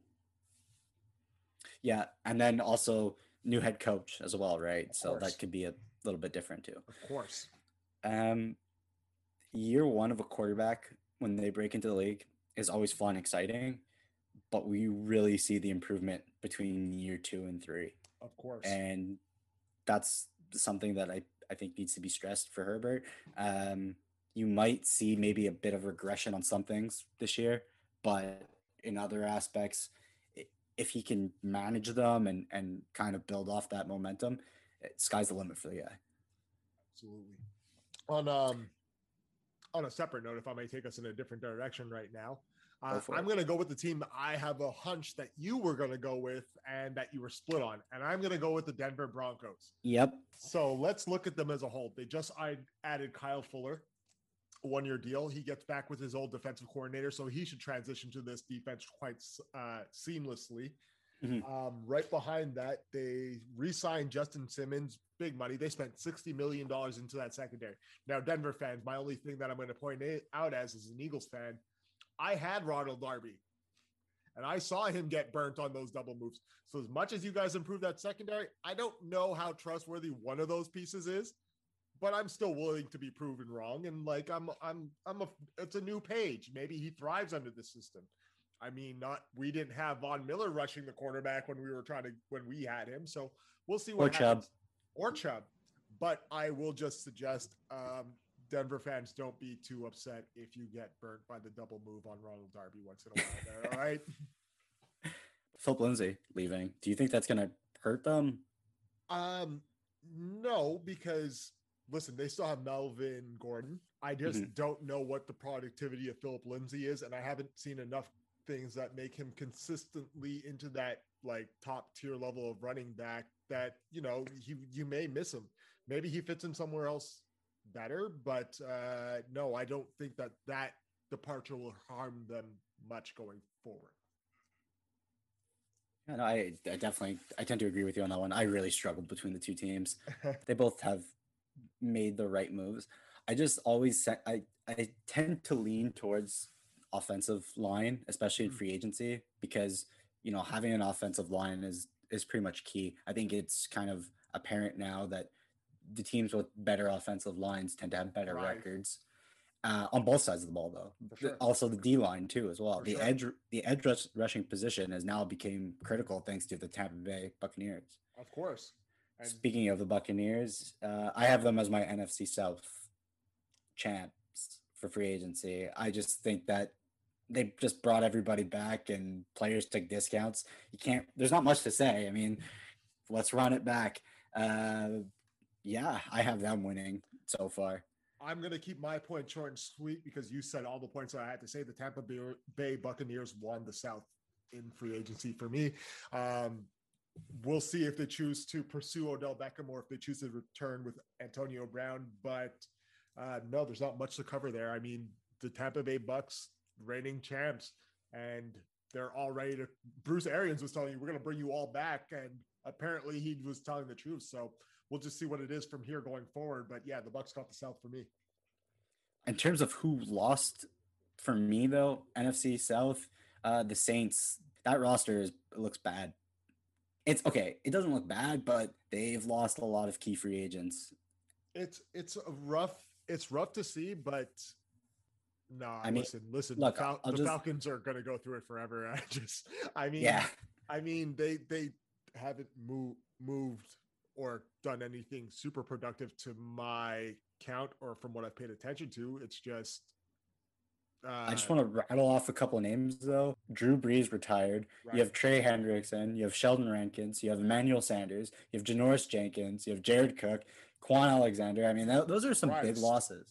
Yeah. And then also new head coach as well. Right. Of so course. That could be a little bit different too. Of course. Um, year one of a quarterback when they break into the league is always fun and exciting, but we really see the improvement between year two and three. Of course. And that's something that I, I think needs to be stressed for Herbert. Um, you might see maybe a bit of regression on some things this year, but in other aspects, if he can manage them and, and kind of build off that momentum, it, sky's the limit for the guy. Absolutely. On, um, on a separate note, if I may take us in a different direction right now, uh, go I'm going to go with the team I have a hunch that you were going to go with and that you were split on, and I'm going to go with the Denver Broncos. Yep. So let's look at them as a whole. They just I added Kyle Fuller, one-year deal. He gets back with his old defensive coordinator, so he should transition to this defense quite uh, seamlessly. Mm-hmm. Um, right behind that, they re-signed Justin Simmons, big money. They spent sixty million dollars into that secondary. Now, Denver fans, my only thing that I'm going to point out as is an Eagles fan, I had Ronald Darby, and I saw him get burnt on those double moves. So as much as you guys improve that secondary, I don't know how trustworthy one of those pieces is, but I'm still willing to be proven wrong. And like, I'm, I'm, I'm a, it's a new page. Maybe he thrives under this system. I mean, not, we didn't have Von Miller rushing the quarterback when we were trying to, when we had him. So we'll see what or happens. Chubb. Or Chubb. But I will just suggest um, Denver fans, don't be too upset if you get burnt by the double move on Ronald Darby once in a while there. All right. Philip Lindsay leaving. Do you think that's going to hurt them? Um, no, because listen, they still have Melvin Gordon. I just mm-hmm. don't know what the productivity of Philip Lindsay is. And I haven't seen enough things that make him consistently into that like top tier level of running back that, you know, he, you may miss him. Maybe he fits in somewhere else better, but uh, no, I don't think that that departure will harm them much going forward. Yeah, no, I, I definitely, I tend to agree with you on that one. I really struggled between the two teams. They both have made the right moves. I just always, I, I tend to lean towards offensive line, especially in free agency, because, you know, having an offensive line is, is pretty much key. I think it's kind of apparent now that the teams with better offensive lines tend to have better right. records uh, on both sides of the ball, though. Sure. Also the D line too, as well. For the sure. edge, the edge rush, rushing position has now become critical thanks to the Tampa Bay Buccaneers. Of course. And speaking of the Buccaneers, uh, I have them as my N F C South champs for free agency. I just think that they just brought everybody back and players took discounts. You can't, there's not much to say. I mean, let's run it back. Uh, yeah, I have them winning so far. I'm going to keep my point short and sweet because you said all the points that I had to say. The Tampa Bay Buccaneers won the South in free agency for me. Um, we'll see if they choose to pursue Odell Beckham or if they choose to return with Antonio Brown. But uh, no, there's not much to cover there. I mean, the Tampa Bay Bucks, reigning champs, and they're all ready to. Bruce Arians was telling you, we're going to bring you all back. And apparently he was telling the truth. So we'll just see what it is from here going forward. But yeah, the Bucks got the South for me. In terms of who lost for me, though, N F C South, uh, the Saints, that roster is, looks bad. It's okay. It doesn't look bad, but they've lost a lot of key free agents. It's, it's a rough, it's rough to see, but no, nah, I mean, listen, listen, look, the, Fal- the just... Falcons are going to go through it forever. I just, I mean, yeah. I mean, they, they haven't moved, moved or done anything super productive to my count or from what I've paid attention to. It's just, uh, I just want to rattle off a couple of names though. Drew Brees retired. Right. You have Trey Hendrickson. You have Sheldon Rankins. You have Emmanuel Sanders. You have Janoris Jenkins. You have Jared Cook, Quan Alexander. I mean, that, those are some Christ. big losses.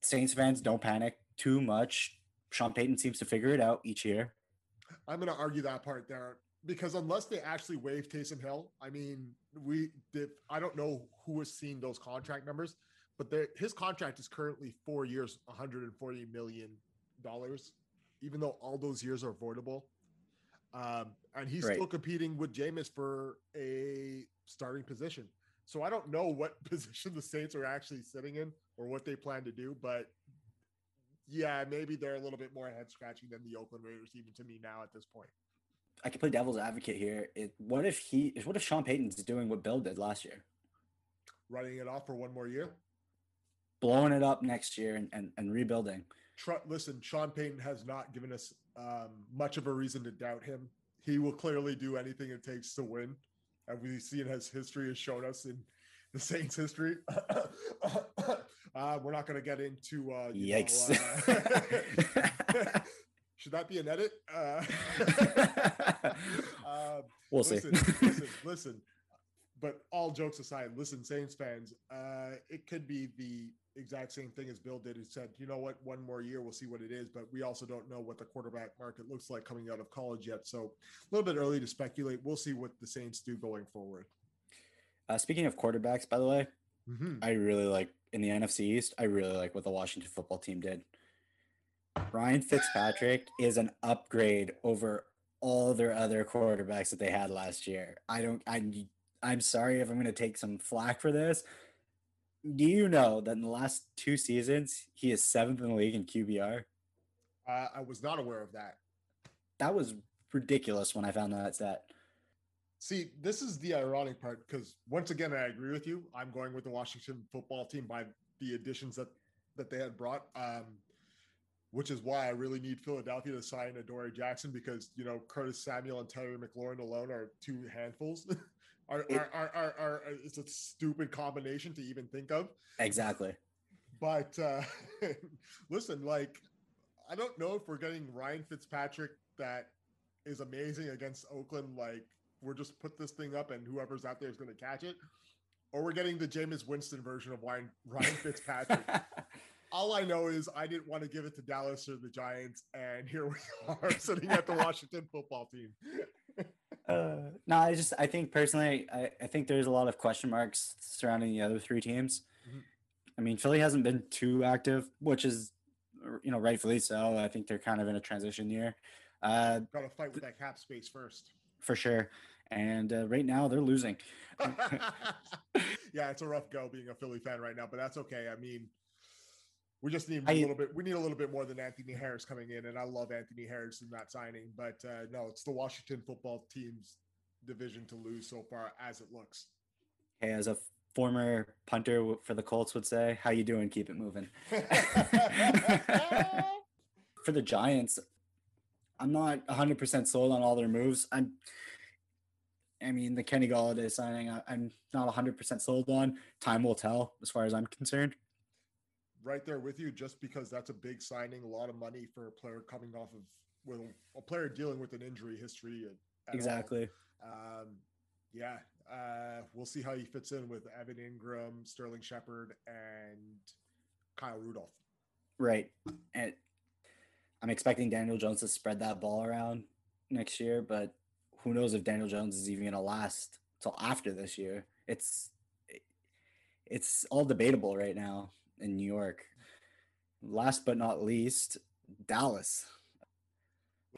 Saints fans, don't panic too much. Sean Payton seems to figure it out each year. I'm going to argue that part there because unless they actually waive Taysom Hill, I mean, we did, I don't know who has seen those contract numbers, but his contract is currently four years, one hundred forty million dollars, even though all those years are avoidable. Um, and he's right. still competing with Jameis for a starting position. So I don't know what position the Saints are actually sitting in or what they plan to do, but yeah, maybe they're a little bit more head scratching than the Oakland Raiders, even to me now at this point. I could play devil's advocate here. It, what if he, what if Sean Payton's doing what Bill did last year? Running it off for one more year? Blowing it up next year and, and, and rebuilding. Tr- Listen, Sean Payton has not given us um, much of a reason to doubt him. He will clearly do anything it takes to win. And we see it as history has shown us in the Saints' history. uh, we're not going to get into uh, you yikes. Know, uh, should that be an edit? Uh, uh, we'll listen, see. listen, listen. But all jokes aside, listen, Saints fans, uh, it could be the exact same thing as Bill did. He said, you know what, one more year, we'll see what it is. But we also don't know what the quarterback market looks like coming out of college yet. So a little bit early to speculate. We'll see what the Saints do going forward. Uh, speaking of quarterbacks, by the way, mm-hmm. I really like in the N F C East, I really like what the Washington football team did. Ryan Fitzpatrick is an upgrade over all their other quarterbacks that they had last year. I don't, I I'm sorry if I'm going to take some flack for this. Do you know that in the last two seasons, he is seventh in the league in Q B R? Uh, I was not aware of that. That was ridiculous when I found that stat. See, this is the ironic part because, once again, I agree with you. I'm going with the Washington football team by the additions that, that they had brought, um, which is why I really need Philadelphia to sign Adoree Jackson because, you know, Curtis Samuel and Terry McLaurin alone are two handfuls. Are, are, are, are, are, it's a stupid combination to even think of. Exactly. But uh, listen, like, I don't know if we're getting Ryan Fitzpatrick that is amazing against Oakland. Like, we're just put this thing up and whoever's out there is going to catch it. Or we're getting the Jameis Winston version of Ryan, Ryan Fitzpatrick. All I know is I didn't want to give it to Dallas or the Giants, and here we are sitting at the Washington football team. Uh, no, I just, I think personally, I, I think there's a lot of question marks surrounding the other three teams. Mm-hmm. I mean, Philly hasn't been too active, which is, you know, rightfully so. I think they're kind of in a transition year. Uh, Got to fight with that cap space first. For sure. And uh, right now they're losing. Yeah, it's a rough go being a Philly fan right now, but that's okay. I mean, we just need a little I, bit. We need a little bit more than Anthony Harris coming in, and I love Anthony Harris in that signing. But uh, no, it's the Washington football team's division to lose so far, as it looks. Hey, as a former punter for the Colts would say, "How you doing? Keep it moving." For the Giants, I'm not one hundred percent sold on all their moves. I'm. I mean, the Kenny Golladay signing, I, I'm not one hundred percent sold on. Time will tell, as far as I'm concerned. Right there with you, just because that's a big signing, a lot of money for a player coming off of well, a player dealing with an injury history. At, at exactly. Um, yeah. Uh, we'll see how he fits in with Evan Ingram, Sterling Shepard, and Kyle Rudolph. Right. And I'm expecting Daniel Jones to spread that ball around next year, but who knows if Daniel Jones is even going to last till after this year. It's it's all debatable right now in New York. Last but not least, Dallas.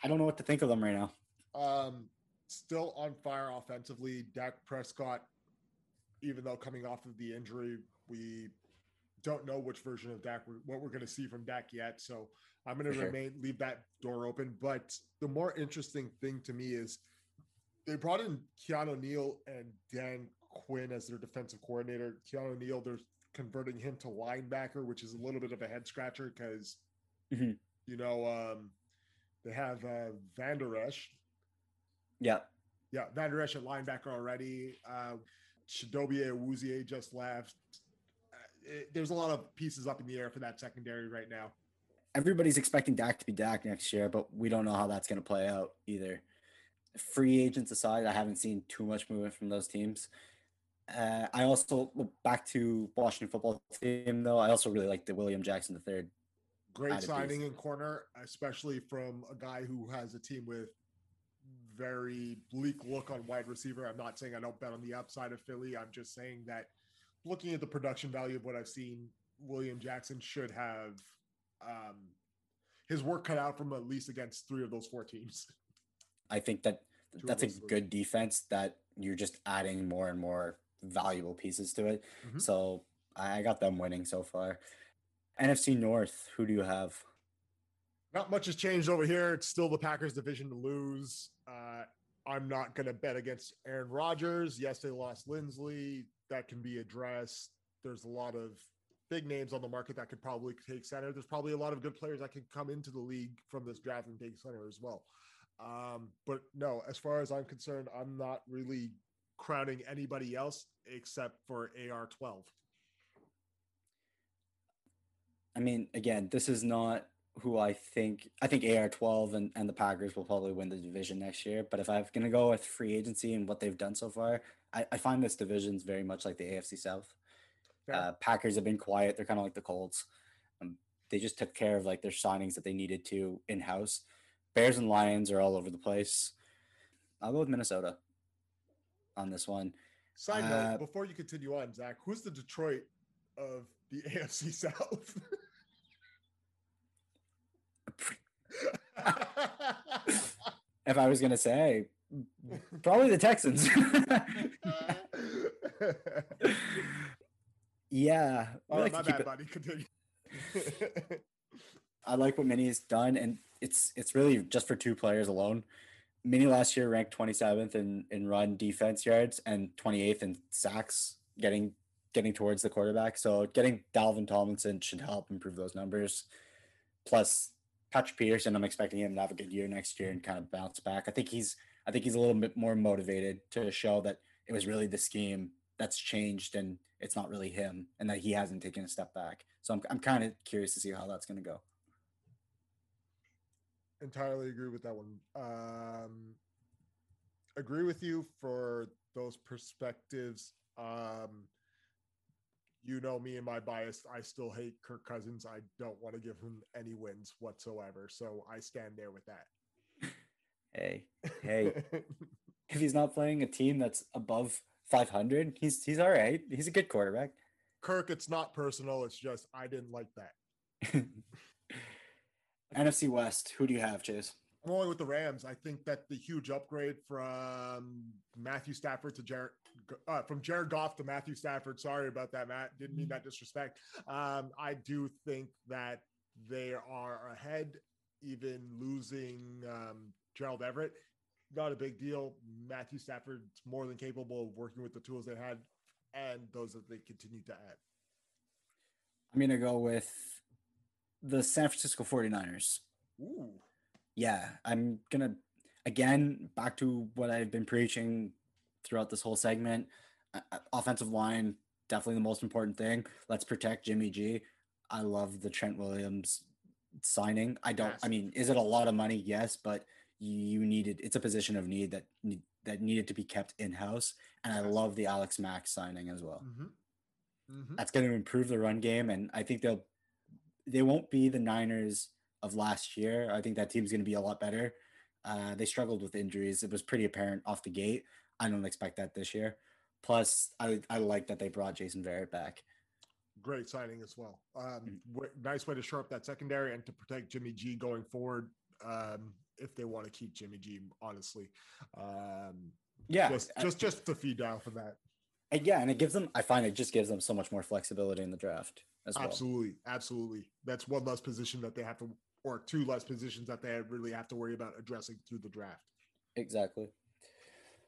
I don't know what to think of them right now. Um, still on fire offensively. Dak Prescott, even though coming off of the injury, we don't know which version of Dak, we're, what we're going to see from Dak yet. So I'm going to remain, sure. leave that door open. But the more interesting thing to me is they brought in Keanu Neal and Dan Quinn as their defensive coordinator. Keanu Neal, they're converting him to linebacker, which is a little bit of a head scratcher because, mm-hmm. you know, um, they have uh, Van Der Esch. Yeah. Yeah, Van Der Esch at linebacker already. Uh, Chidobe Awuzie just left. It, there's a lot of pieces up in the air for that secondary right now. Everybody's expecting Dak to be Dak next year, but we don't know how that's going to play out either. Free agents aside, I haven't seen too much movement from those teams. Uh, I also, back to Washington football team, though, I also really like the William Jackson the third. Great signing in corner, especially from a guy who has a team with very bleak look on wide receiver. I'm not saying I don't bet on the upside of Philly. I'm just saying that looking at the production value of what I've seen, William Jackson should have um, his work cut out from at least against three of those four teams. I think that that's a good defense that you're just adding more and more valuable pieces to it. Mm-hmm. So I got them winning so far. N F C North, who do you have? Not much has changed over here. It's still the Packers division to lose. Uh, I'm not going to bet against Aaron Rodgers. Yes, they lost Lindsley. That can be addressed. There's a lot of big names on the market that could probably take center. There's probably a lot of good players that could come into the league from this draft and take center as well. Um, but no, as far as I'm concerned, I'm not really crowding anybody else except for A R twelve. I mean, again, this is not who I think. I think A R twelve and, and the Packers will probably win the division next year. But if I'm going to go with free agency and what they've done so far, I, I find this division's very much like the A F C South. Uh, Packers have been quiet. They're kind of like the Colts. Um, they just took care of like their signings that they needed to in-house. Bears and Lions are all over the place. I'll go with Minnesota on this one. Side note, uh, before you continue on, Zach, who's the Detroit of the A F C South? If I was going to say, probably the Texans. Yeah. Oh, like my bad, buddy. Continue. I like what Minnie's done, and it's it's really just for two players alone. Minnie last year ranked twenty-seventh in, in run defense yards and twenty-eighth in sacks, getting getting towards the quarterback. So getting Dalvin Tomlinson should help improve those numbers. Plus, Patrick Peterson, I'm expecting him to have a good year next year and kind of bounce back. I think he's I think he's a little bit more motivated to show that it was really the scheme that's changed and it's not really him, and that he hasn't taken a step back. So I'm I'm kind of curious to see how that's going to go. Entirely agree with that one. Um, agree with you for those perspectives. Um, you know me and my bias. I still hate Kirk Cousins. I don't want to give him any wins whatsoever. So I stand there with that. Hey, hey. If he's not playing a team that's above five hundred, he's he's all right. He's a good quarterback. Kirk, it's not personal. It's just I didn't like that. N F C West, who do you have, Chase? I'm going with the Rams. I think that the huge upgrade from Matthew Stafford to Jared, uh, from Jared Goff to Matthew Stafford. Sorry about that, Matt. Didn't mean that disrespect. Um, I do think that they are ahead, even losing um, Gerald Everett. Not a big deal. Matthew Stafford's more than capable of working with the tools they had and those that they continue to add. I'm going to go with the San Francisco forty-niners. Ooh. Yeah, I'm going to, again, back to what I've been preaching throughout this whole segment. Uh, offensive line, definitely the most important thing. Let's protect Jimmy G. I love the Trent Williams signing. I don't, I mean, is it a lot of money? Yes, but you needed, it's a position of need that that needed to be kept in-house. And I love the Alex Mack signing as well. Mm-hmm. Mm-hmm. That's going to improve the run game, and I think they'll they won't be the Niners of last year. I think that team's going to be a lot better. Uh, they struggled with injuries. It was pretty apparent off the gate. I don't expect that this year. Plus, I, I like that they brought Jason Verrett back. Great signing as well. Um, mm-hmm. Nice way to shore up that secondary and to protect Jimmy G going forward, um, if they want to keep Jimmy G, honestly. Um, yeah. Just just, I, just to feed off of that. And yeah, and it gives them – I find it just gives them so much more flexibility in the draft as well. Absolutely, absolutely. That's one less position that they have to – or two less positions that they really have to worry about addressing through the draft. Exactly.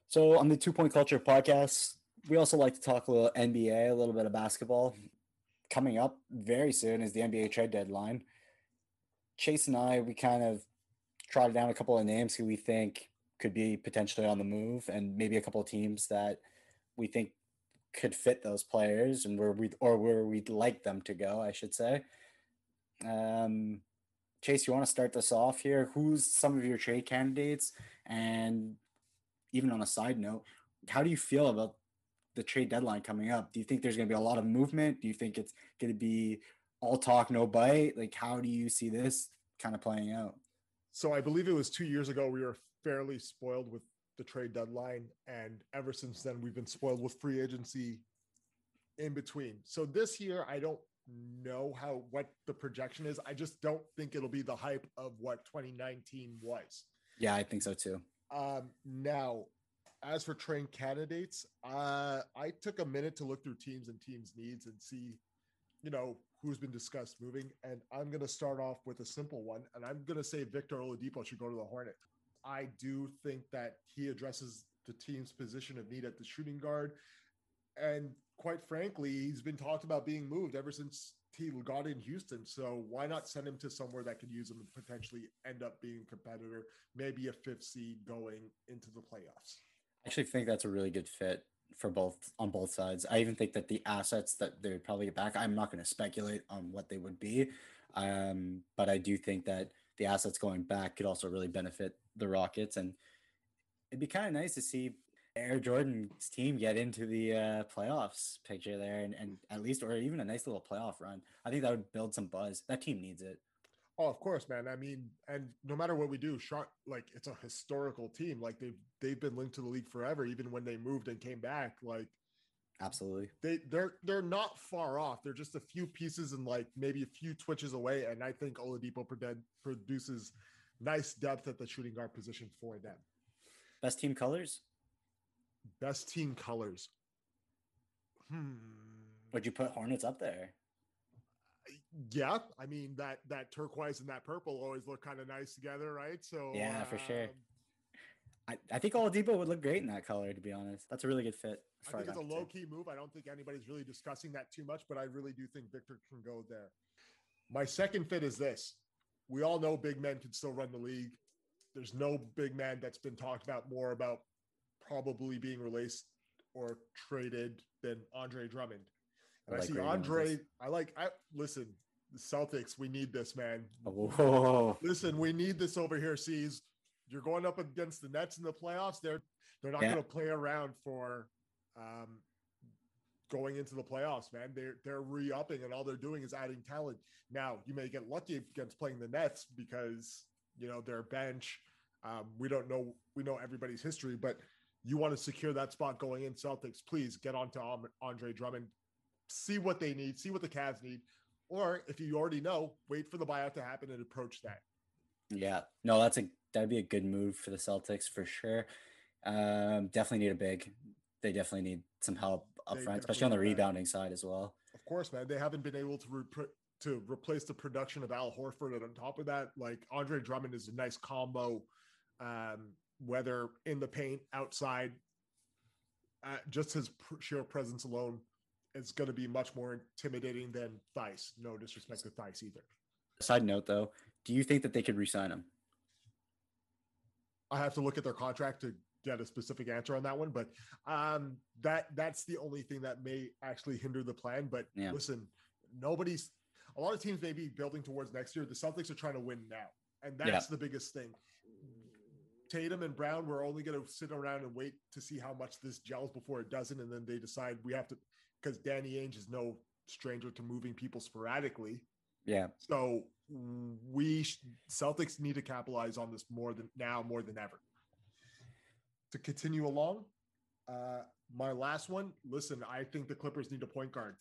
So on the Two Point Culture podcast, we also like to talk a little N B A, a little bit of basketball. Coming up very soon is the N B A trade deadline. Chase and I, we kind of trotted down a couple of names who we think could be potentially on the move and maybe a couple of teams that we think could fit those players and where we or where we'd like them to go, I should say. Um, Chase, you want to start this off here? Who's some of your trade candidates? And even on a side note, how do you feel about the trade deadline coming up? Do you think there's going to be a lot of movement? Do you think it's going to be all talk, no bite? Like, how do you see this kind of playing out? So I believe it was two years ago, we were fairly spoiled with the trade deadline. And ever since then, we've been spoiled with free agency in between. So this year, I don't know how, what the projection is. I just don't think it'll be the hype of what twenty nineteen was. Yeah, I think so too. Um, now, as for trade candidates, uh, I took a minute to look through teams and teams' needs and see, you know, who's been discussed moving. And I'm going to start off with a simple one. And I'm going to say Victor Oladipo should go to the Hornets. I do think that he addresses the team's position of need at the shooting guard. And quite frankly, he's been talked about being moved ever since he got in Houston. So why not send him to somewhere that could use him and potentially end up being a competitor, maybe a fifth seed going into the playoffs. I actually think that's a really good fit for both on both sides. I even think that the assets that they would probably get back, I'm not going to speculate on what they would be. Um, but I do think that the assets going back could also really benefit the Rockets. And it'd be kind of nice to see Air Jordan's team get into the uh, playoffs picture there and, and at least, or even a nice little playoff run. I think that would build some buzz. That team needs it. Oh, of course, man. I mean, and no matter what we do, Shark, like it's a historical team. Like they've they've been linked to the league forever, even when they moved and came back. Like, absolutely, they they're they're not far off. They're just a few pieces and like maybe a few twitches away. And I think Oladipo produces nice depth at the shooting guard position for them. Best team colors. Best team colors. Hmm. Would you put Hornets up there? Yeah, I mean that that turquoise and that purple always look kind of nice together, right? So yeah, um, for sure. I, I think Oladipo would look great in that color, to be honest. That's a really good fit. I think it's a low-key move. I don't think anybody's really discussing that too much, but I really do think Victor can go there. My second fit is this. We all know big men can still run the league. There's no big man that's been talked about more about probably being released or traded than Andre Drummond. And I, I like see Andre. Numbers. I like, I listen, the Celtics, we need this, man. Whoa. Listen, we need this over here. C's, you're going up against the Nets in the playoffs. They're, they're not yeah. going to play around for um, going into the playoffs, man. They're, they're re-upping and all they're doing is adding talent. Now you may get lucky against playing the Nets because, you know, their bench. Um, we don't know. We know everybody's history, but you want to secure that spot going in. Celtics, please get on to Andre Drummond. See what they need, see what the Cavs need, or if you already know, wait for the buyout to happen and approach that. Yeah, no, that's a that'd be a good move for the Celtics for sure. Um, definitely need a big. They definitely need some help up they front, especially on the rebounding side as well. Of course, man, they haven't been able to re- to replace the production of Al Horford, and on top of that, like Andre Drummond is a nice combo, um, whether in the paint, outside, uh, just his pr- sheer presence alone. It's going to be much more intimidating than Theis. No disrespect to Theis either. Side note, though, do you think that they could re-sign him? I have to look at their contract to get a specific answer on that one, but um, that that's the only thing that may actually hinder the plan. But yeah. Listen, nobody's – a lot of teams may be building towards next year. The Celtics are trying to win now, and that's yeah. the biggest thing. Tatum and Brown, we're only going to sit around and wait to see how much this gels before it doesn't, and then they decide we have to – because Danny Ainge is no stranger to moving people sporadically. Yeah. So we Celtics need to capitalize on this more than now, more than ever. To continue along, uh, my last one. Listen, I think the Clippers need a point guard.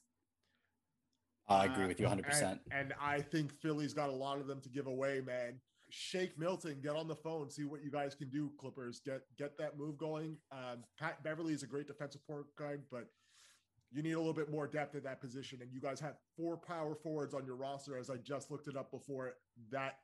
I agree with you one hundred percent. And, and I think Philly's got a lot of them to give away, man. Shake Milton, get on the phone, see what you guys can do, Clippers. Get get that move going. Um, Pat Beverly is a great defensive point guard, but you need a little bit more depth at that position. And you guys have four power forwards on your roster, as I just looked it up before. That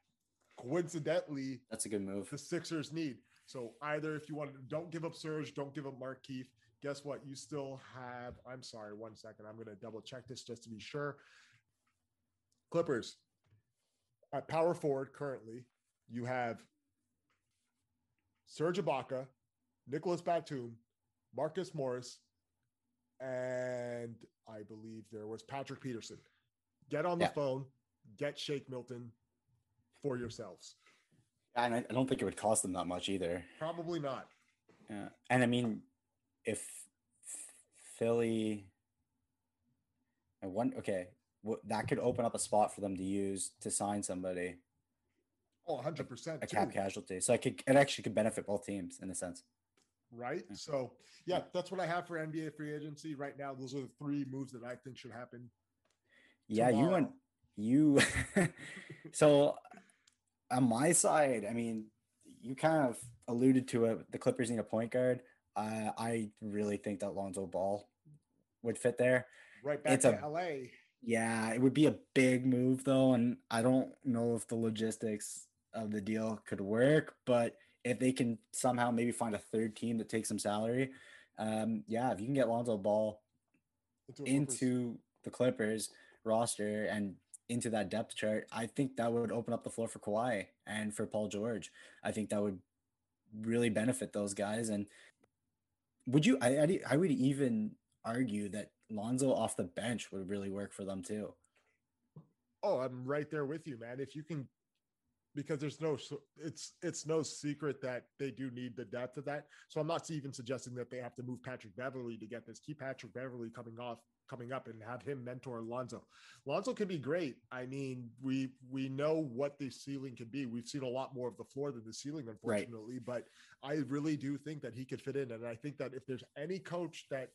coincidentally, that's a good move. The Sixers need. So either if you want to, don't give up Serge, don't give up Markieff. Guess what? You still have, I'm sorry, one second. I'm going to double check this just to be sure. Clippers, at power forward currently, you have Serge Ibaka, Nicholas Batum, Marcus Morris, and I believe there was Patrick Peterson. Get on the yeah. phone, get Shake Milton for yourselves. And I don't think it would cost them that much either. Probably not. Yeah. And I mean, if Philly, I wonder, okay, well, that could open up a spot for them to use to sign somebody. Oh, one hundred percent. A cap casualty. So I could, it actually could benefit both teams in a sense. Right. Yeah. So, yeah, that's what I have for N B A free agency right now. Those are the three moves that I think should happen. Yeah, tomorrow. you and you. So on my side, I mean, you kind of alluded to it. The Clippers need a point guard. Uh, I really think that Lonzo Ball would fit there. Right back it's to a, L A. Yeah, it would be a big move, though, and I don't know if the logistics of the deal could work, but if they can somehow maybe find a third team that takes some salary, um, yeah, if you can get Lonzo Ball into, into the Clippers roster and into that depth chart, I think that would open up the floor for Kawhi and for Paul George. I think that would really benefit those guys, and Would you? I I would even argue that Lonzo off the bench would really work for them too. Oh, I'm right there with you, man. If you can, because there's no, it's it's no secret that they do need the depth of that. So I'm not even suggesting that they have to move Patrick Beverly to get this. Keep Patrick Beverly coming off, coming up, and have him mentor Lonzo. Lonzo could be great. I mean, we we know what the ceiling can be. We've seen a lot more of the floor than the ceiling, unfortunately. Right. But I really do think that he could fit in, and I think that if there's any coach that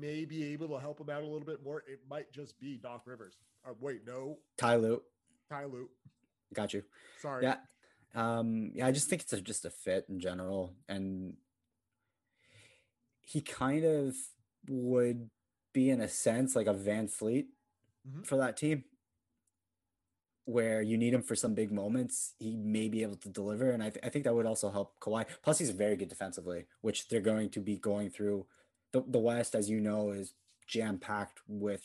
may be able to help him out a little bit more, it might just be Doc Rivers. Uh, wait, no, Ty Lue. Ty Lue. Got you. Sorry. Yeah. Um, yeah, I just think it's a, just a fit in general. And he kind of would be, in a sense, like a Van Fleet mm-hmm. for that team, where you need him for some big moments. He may be able to deliver. And I, th- I think that would also help Kawhi. Plus, he's very good defensively, which they're going to be going through. The, the West, as you know, is jam-packed with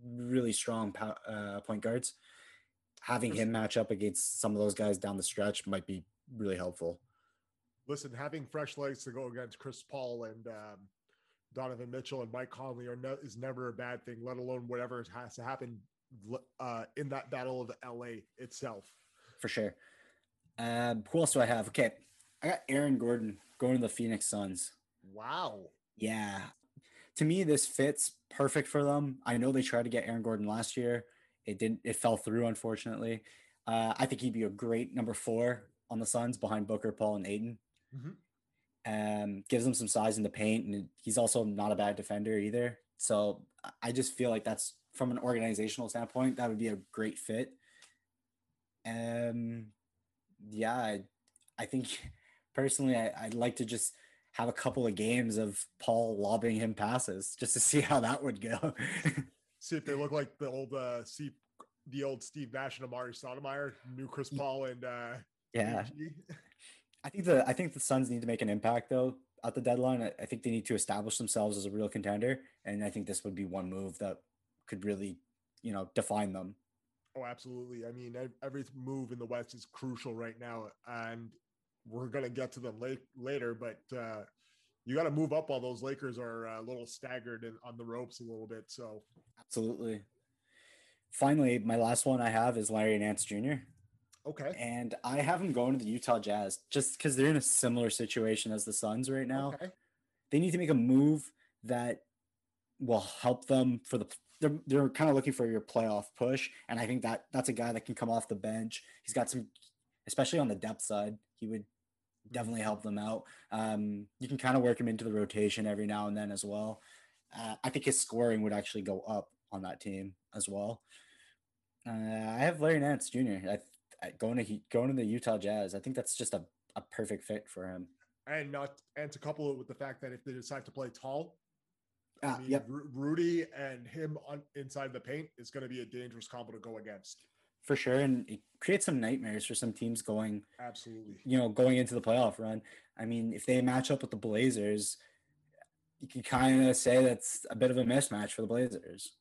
really strong po- uh, point guards. Having him match up against some of those guys down the stretch might be really helpful. Listen, having fresh legs to go against Chris Paul and um, Donovan Mitchell and Mike Conley are no, is never a bad thing, let alone whatever has to happen uh, in that battle of L A itself. For sure. Um, who else do I have? Okay, I got Aaron Gordon going to the Phoenix Suns. Wow. Yeah. To me, this fits perfect for them. I know they tried to get Aaron Gordon last year. It didn't. It fell through, unfortunately. Uh, I think he'd be a great number four on the Suns behind Booker, Paul, and Ayton. Mm-hmm. Um, gives them some size in the paint, and he's also not a bad defender either. So I just feel like that's, from an organizational standpoint, that would be a great fit. Um, yeah, I, I think personally, I, I'd like to just have a couple of games of Paul lobbing him passes just to see how that would go. See if they look like the old uh, see the old Steve Nash and Amari Stoudemire, new Chris Paul and uh, yeah. I think the I think the Suns need to make an impact though at the deadline. I, I think they need to establish themselves as a real contender, and I think this would be one move that could really, you know, define them. Oh, absolutely! I mean, every move in the West is crucial right now, and we're gonna get to them late, later, but. Uh, You got to move up while those Lakers are a little staggered and on the ropes a little bit. So, absolutely. Finally, my last one I have is Larry Nance Junior Okay. And I have him going to the Utah Jazz just because they're in a similar situation as the Suns right now. Okay. They need to make a move that will help them for the they're they're kind of looking for your playoff push, and I think that that's a guy that can come off the bench. He's got some, especially on the depth side, he would definitely help them out. Um, you can kind of work him into the rotation every now and then as well. Uh, I think his scoring would actually go up on that team as well. Uh, I have Larry Nance Junior I, I, going to going to the Utah Jazz. I think that's just a, a perfect fit for him. And not and to couple it with the fact that if they decide to play tall, I ah, mean, yep. Ru- Rudy and him on inside the paint is going to be a dangerous combo to go against. For sure, and it creates some nightmares for some teams going. Absolutely, you know, going into the playoff run. I mean, if they match up with the Blazers, you can kind of say that's a bit of a mismatch for the Blazers.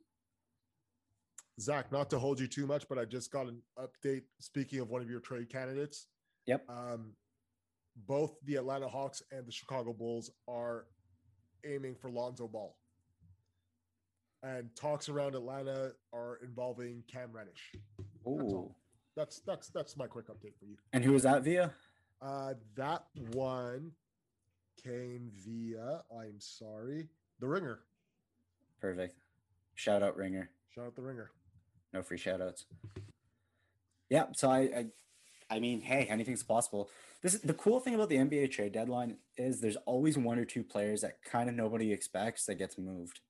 Zach, not to hold you too much, but I just got an update. Speaking of one of your trade candidates, yep. Um, both the Atlanta Hawks and the Chicago Bulls are aiming for Lonzo Ball, and talks around Atlanta are involving Cam Reddish. Oh, that's, that's that's that's my quick update for you. And who was that via? Uh, that one came via. I'm sorry, The Ringer. Perfect. Shout out Ringer. Shout out The Ringer. No free shout outs. Yeah. So I, I, I mean, hey, anything's possible. This is the cool thing about the N B A trade deadline is there's always one or two players that kind of nobody expects that gets moved.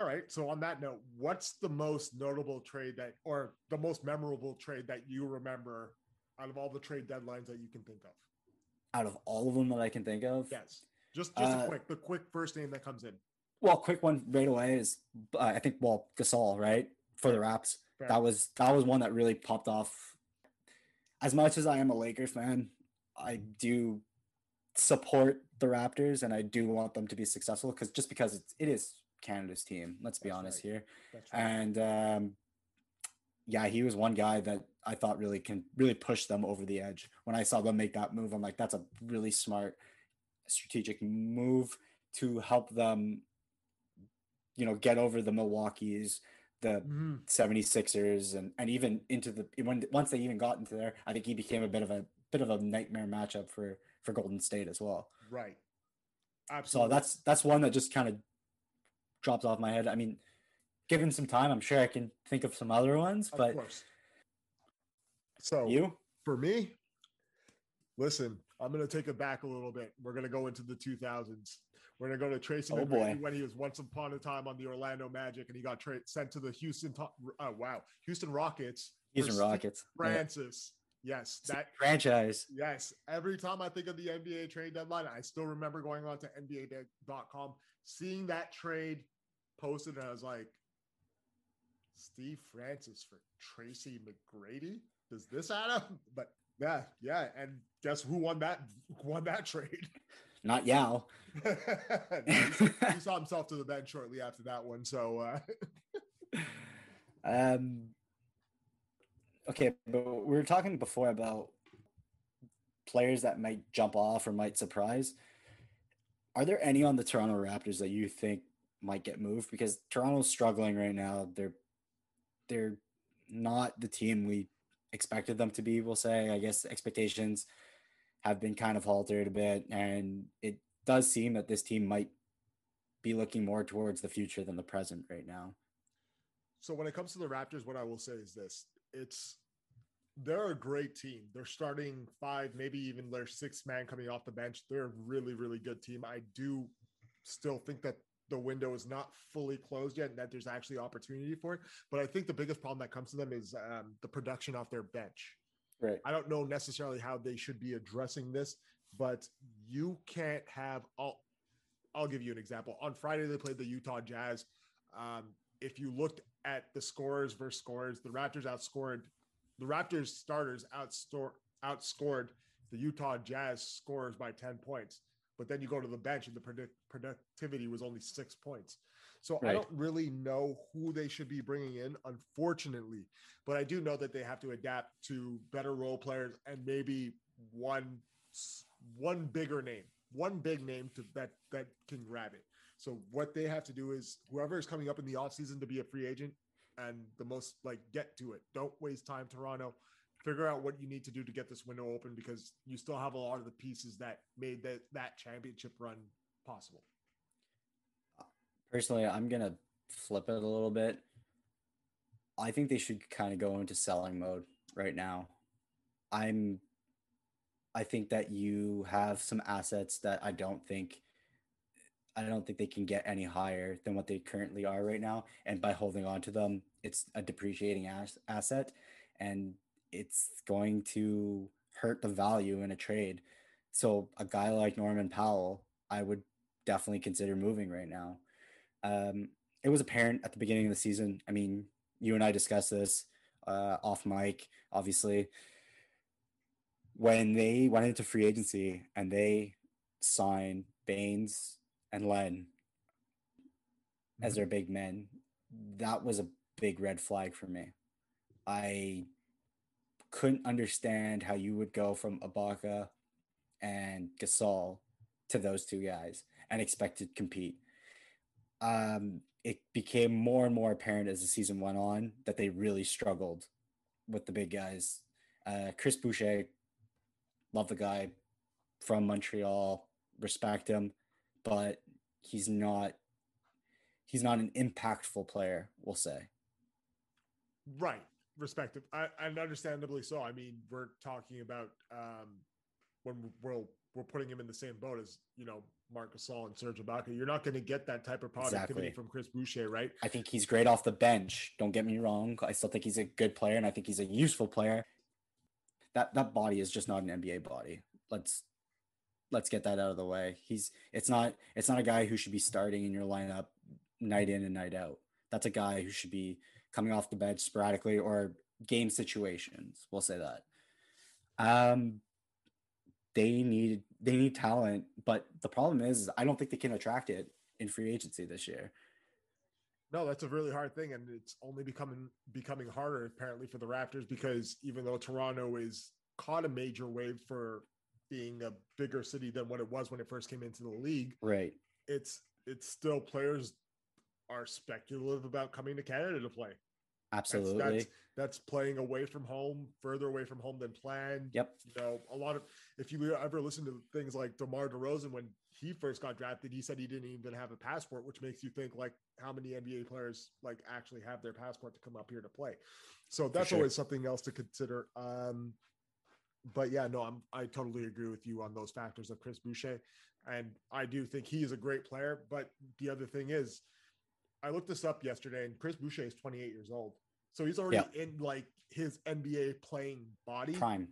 All right. So on that note, what's the most notable trade that, or the most memorable trade that you remember out of all the trade deadlines that you can think of? Out of all of them that I can think of? Yes. Just, just uh, a quick, the quick first name that comes in. Well, quick one right away is uh, I think, well, Gasol, right? For the Raps. Fair. That was, that was one that really popped off. As much as I am a Lakers fan, I do support the Raptors and I do want them to be successful because just because it's, it is Canada's team, let's be That's honest right. here. That's right. And um, yeah, he was one guy that I thought really can really push them over the edge. When I saw them make that move, I'm like, that's a really smart strategic move to help them, you know, get over the Milwaukee's, the mm-hmm. seventy-sixers, and, and even into the, when, once they even got into there, I think he became a bit of a bit of a nightmare matchup for, for Golden State as well. Right. Absolutely. So that's, that's one that just kind of drops off my head. I mean, given some time, I'm sure I can think of some other ones, but of course. So you, for me, listen, I'm going to take it back a little bit. We're going to go into the two thousands. We're going to go to Tracy oh McGrady when he was once upon a time on the Orlando Magic, and he got tra- sent to the Houston. To- oh, wow. Houston Rockets. Houston Rockets. Francis. Yeah. Yes. That franchise. Yes. Every time I think of the N B A trade deadline, I still remember going on to N B A dot com, seeing that trade posted, and I was like, Steve Francis for Tracy McGrady? Does this add up? But yeah, yeah. And guess who won that won that trade? Not Yao. No, he, he saw himself to the bench shortly after that one. So uh um okay, but we were talking before about players that might jump off or might surprise. Are there any on the Toronto Raptors that you think might get moved? Because Toronto's struggling right now. They're they're not the team we expected them to be, we'll say. I guess expectations have been kind of haltered a bit, and it does seem that this team might be looking more towards the future than the present right now. So when it comes to the Raptors, what I will say is this. It's they're a great team. They're starting five, maybe even their sixth man coming off the bench. They're a really, really good team. I do still think that the window is not fully closed yet and that there's actually opportunity for it. But I think the biggest problem that comes to them is um, the production off their bench. Right. I don't know necessarily how they should be addressing this, but you can't have all. I'll give you an example. On Friday, they played the Utah Jazz. Um, if you looked at the scorers versus scorers, the Raptors outscored the Raptors starters outstor- outscored the Utah Jazz scorers by ten points. But then you go to the bench and the predict- productivity was only six points. So right. I don't really know who they should be bringing in, unfortunately, but I do know that they have to adapt to better role players and maybe one, one bigger name, one big name to that, that can grab it. So what they have to do is whoever is coming up in the offseason to be a free agent and the most like get to it. Don't waste time, Toronto. Figure out what you need to do to get this window open because you still have a lot of the pieces that made that, that championship run possible. Personally, I'm going to flip it a little bit, I think they should kind of go into selling mode right now. I'm, I think that you have some assets that I don't think, I don't think they can get any higher than what they currently are right now. And by holding on to them, it's a depreciating as- asset and it's going to hurt the value in a trade. So a guy like Norman Powell, I would definitely consider moving right now. Um, it was apparent at the beginning of the season. I mean, you and I discussed this uh, off mic, obviously. When they went into free agency and they signed Baines and Len as their big men, that was a big red flag for me. I couldn't understand how you would go from Ibaka and Gasol to those two guys and expect to compete. Um, it became more and more apparent as the season went on that they really struggled with the big guys. Uh, Chris Boucher, love the guy, from Montreal, respect him, but he's not he's not an impactful player, we'll say. Right, respective, I, and understandably so. I mean, we're talking about um, when we're we're putting him in the same boat as, you know, Marc Gasol and Serge Ibaka. You're not going to get that type of productivity exactly. from Chris Boucher, right? I think he's great off the bench. Don't get me wrong. I still think he's a good player, and I think he's a useful player. That that body is just not an N B A body. Let's let's get that out of the way. He's it's not it's not a guy who should be starting in your lineup night in and night out. That's a guy who should be coming off the bench sporadically or game situations. We'll say that. Um, they need they need talent, but the problem is, is I don't think they can attract it in free agency this year. No, that's a really hard thing, and it's only becoming becoming harder apparently for the Raptors, because even though Toronto is caught a major wave for being a bigger city than what it was when it first came into the league, right? It's it's still players are speculative about coming to Canada to play. Absolutely, that's, that's, that's playing away from home, further away from home than planned. Yep. You know, a lot of if you ever listen to things like DeMar DeRozan when he first got drafted, he said he didn't even have a passport, which makes you think like, how many N B A players like actually have their passport to come up here to play. So that's sure. always something else to consider. Um, but yeah, no, I'm, I totally agree with you on those factors of Chris Boucher. And I do think he is a great player, but the other thing is I looked this up yesterday and Chris Boucher is twenty-eight years old. So he's already yeah. in like his N B A playing body prime,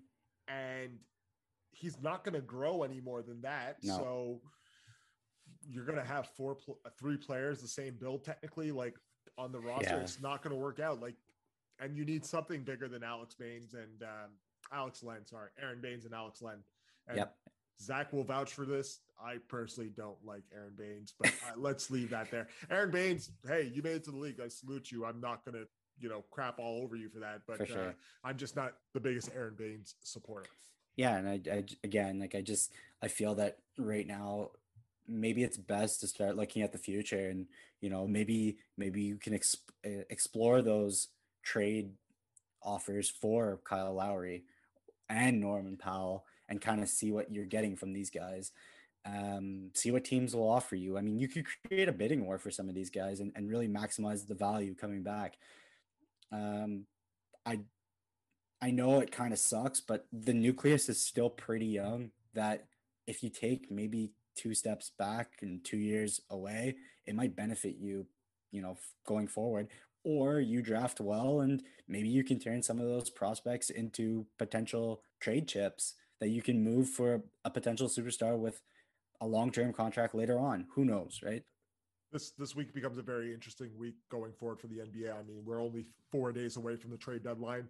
and he's not going to grow any more than that. No. So you're going to have four, three players, the same build technically, like on the roster, yeah. it's not going to work out. Like, and you need something bigger than Alex Baines and um, Alex Len, sorry, Aaron Baines and Alex Len. And yep. Zach will vouch for this. I personally don't like Aaron Baines, but uh, let's leave that there. Aaron Baines, hey, you made it to the league. I salute you. I'm not going to, you know, crap all over you for that, but for sure. uh, I'm just not the biggest Aaron Baines supporter. Yeah. And I, I, again, like, I just, I feel that right now, maybe it's best to start looking at the future and, you know, maybe, maybe you can exp- explore those trade offers for Kyle Lowry and Norman Powell and kind of see what you're getting from these guys. Um, see what teams will offer you. I mean, you could create a bidding war for some of these guys and, and really maximize the value coming back. Um, I, I know it kind of sucks, but the nucleus is still pretty young that if you take maybe two steps back and two years away, it might benefit you, you know, going forward, or you draft well, and maybe you can turn some of those prospects into potential trade chips that you can move for a potential superstar with a long-term contract later on. Who knows, right? This, this week becomes a very interesting week going forward for the N B A. I mean, we're only four days away from the trade deadline,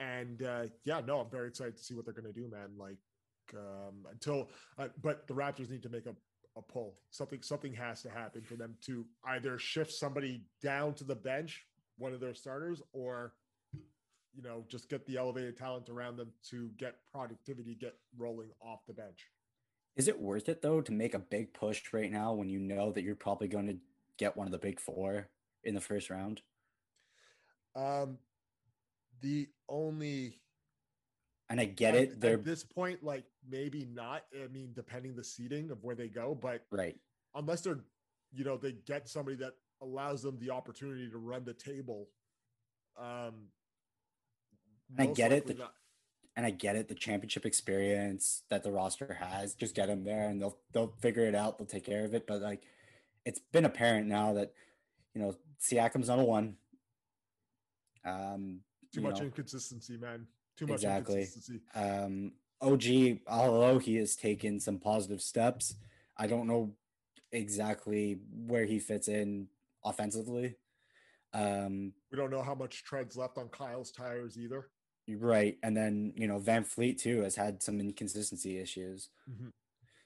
and uh, yeah, no, I'm very excited to see what they're going to do, man. Like, Um, until, uh, but the Raptors need to make a, a pull. Something, something has to happen for them to either shift somebody down to the bench, one of their starters, or, you know, just get the elevated talent around them to get productivity, get rolling off the bench. Is it worth it though, to make a big push right now when you know that you're probably going to get one of the big four in the first round? Um, the only, And I get it. They're... At this point, like maybe not. I mean, depending the seeding of where they go, but right. unless they're you know, they get somebody that allows them the opportunity to run the table. Um, I get it. The, and I get it. The championship experience that the roster has, just get them there and they'll, they'll figure it out. They'll take care of it. But like, it's been apparent now that, you know, Siakam's number one. Um, Too much know. inconsistency, man. Too much exactly. inconsistency. Um, O G, although he has taken some positive steps, I don't know exactly where he fits in offensively. Um, we don't know how much tread's left on Kyle's tires either. Right. And then, you know, Van Fleet too has had some inconsistency issues. Mm-hmm.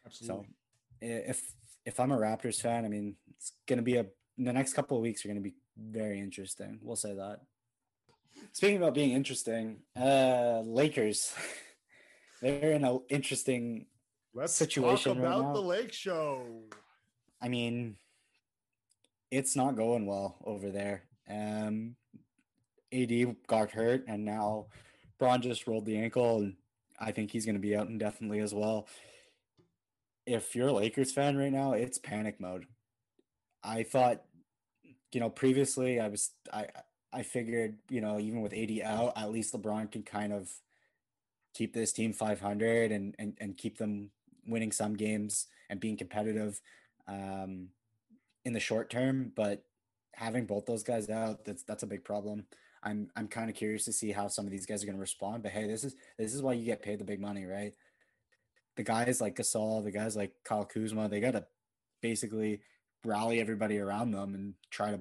Absolutely. So if, if I'm a Raptors fan, I mean, it's going to be a, the next couple of weeks are going to be very interesting. We'll say that. Speaking about being interesting, uh, Lakers, they're in an interesting Let's situation talk about right now. The Lake Show. I mean, it's not going well over there. Um, A D got hurt, and now Bron just rolled the ankle, and I think he's going to be out indefinitely as well. If you're a Lakers fan right now, it's panic mode. I thought, you know, previously I was – I. I figured, you know, even with A D out, at least LeBron can kind of keep this team five hundred and, and, and keep them winning some games and being competitive um, in the short term. But having both those guys out, that's that's a big problem. I'm I'm kind of curious to see how some of these guys are going to respond. But hey, this is this is why you get paid the big money, right? The guys like Gasol, the guys like Kyle Kuzma, they got to basically rally everybody around them and try to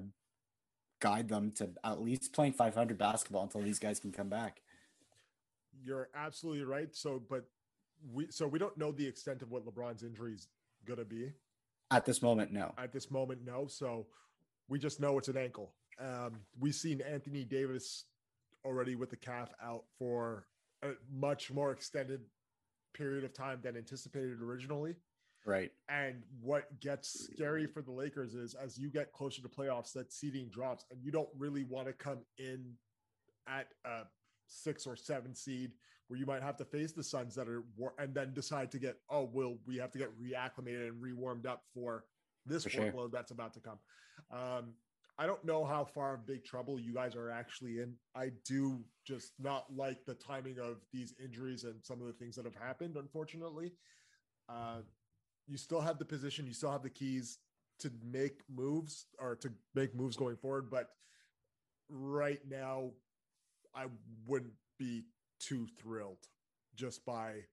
guide them to at least playing five hundred basketball until these guys can come back. You're absolutely right. So, but we, so we don't know the extent of what LeBron's injury is going to be at this moment. No, at this moment. No. So we just know it's an ankle. Um, we've seen Anthony Davis already with the calf out for a much more extended period of time than anticipated originally. Right. And what gets scary for the Lakers is as you get closer to playoffs, that seeding drops and you don't really want to come in at a six or seven seed where you might have to face the Suns that are, and then decide to get, oh, well, we have to get reacclimated and rewarmed up for this for workload sure. that's about to come. Um, I don't know how far of big trouble you guys are actually in. I do just not like the timing of these injuries and some of the things that have happened, unfortunately. Uh, You still have the position, you still have the keys to make moves or to make moves going forward. But right now, I wouldn't be too thrilled just by